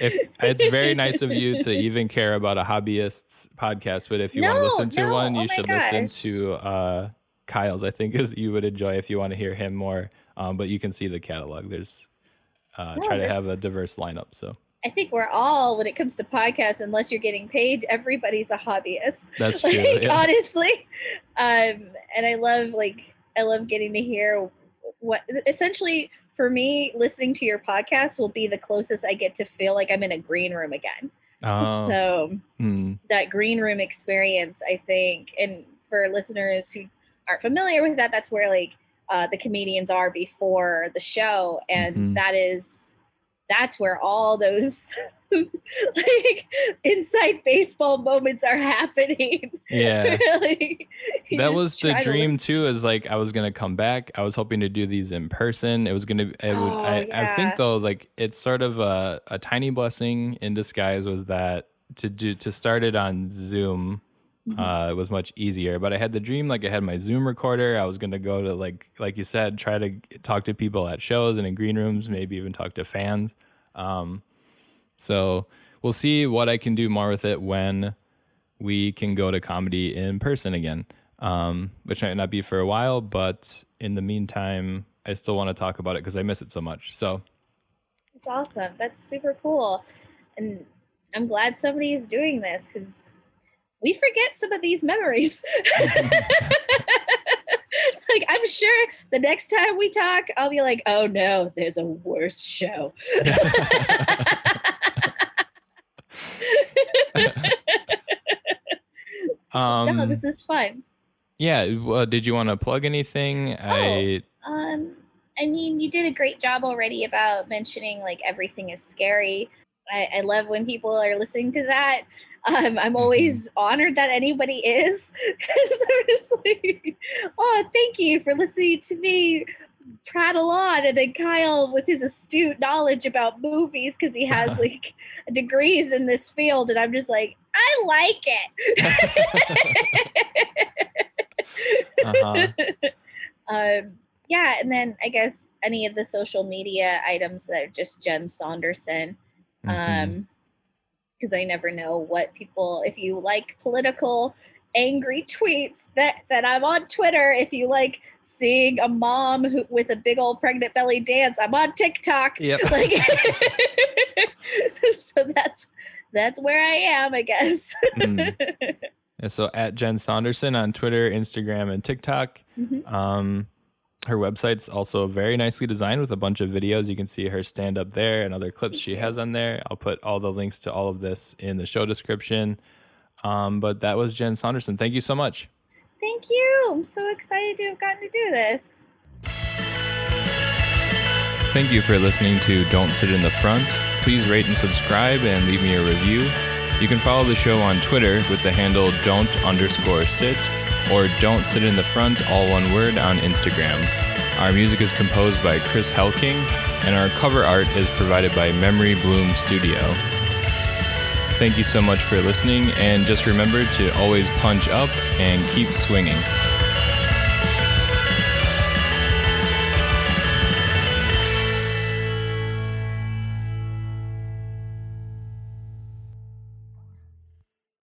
if, it's very nice of you to even care about a hobbyist's podcast. But if you no, want to listen to no, one, you oh should gosh. listen to uh, Kyle's, I think is you would enjoy if you want to hear him more. Um, but you can see the catalog. There's Uh, no, try to have a diverse lineup. So I think we're all, when it comes to podcasts, unless you're getting paid, everybody's a hobbyist. That's true. Like, yeah. Honestly, um, and I love like I love getting to hear what essentially for me listening to your podcast will be the closest I get to feel like I'm in a green room again. Oh. So mm. that green room experience, I think, and for listeners who aren't familiar with that, that's where like. Uh, the comedians are before the show, and mm-hmm. that is that's where all those like inside baseball moments are happening. Yeah, really. That was the dream to too. Is like I was gonna come back. I was hoping to do these in person. It was gonna. It would, oh, I, yeah. I think though, like it's sort of a, a tiny blessing in disguise was that to do to start it on Zoom. Uh, it was much easier, but I had the dream, like I had my Zoom recorder. I was going to go to like, like you said, try to talk to people at shows and in green rooms, maybe even talk to fans. Um, so we'll see what I can do more with it when we can go to comedy in person again, um, which might not be for a while, but in the meantime, I still want to talk about it because I miss it so much. So it's awesome. That's super cool. And I'm glad somebody is doing this because we forget some of these memories. Like, I'm sure the next time we talk, I'll be like, oh, no, there's a worse show. um, no, this is fun. Yeah. Uh, did you want to plug anything? Oh, I um, I mean, you did a great job already about mentioning, like, Everything is Scary. I, I love when people are listening to that. Um, I'm always mm-hmm. honored that anybody is. Seriously. Oh, thank you for listening to me prattle on. And then Kyle with his astute knowledge about movies, because he has like degrees in this field. And I'm just like, I like it. uh-huh. um, yeah. And then I guess any of the social media items that are just Jen Saunderson. Mm-hmm. Um, because I never know what people, if you like political, angry tweets, that, that I'm on Twitter. If you like seeing a mom who, with a big old pregnant belly dance, I'm on TikTok. Yep. Like, so that's that's where I am, I guess. Mm. And so at Jen Saunderson on Twitter, Instagram, and TikTok. Mm-hmm. Um, her website's also very nicely designed with a bunch of videos. You can see her stand up there and other clips she has on there. I'll put all the links to all of this in the show description. Um, but that was Jen Saunderson. Thank you so much. Thank you. I'm so excited to have gotten to do this. Thank you for listening to Don't Sit in the Front. Please rate and subscribe and leave me a review. You can follow the show on Twitter with the handle don't underscore sit or don't sit in the front, all one word, on Instagram. Our music is composed by Chris Helking, and our cover art is provided by Memory Bloom Studio. Thank you so much for listening, and just remember to always punch up and keep swinging.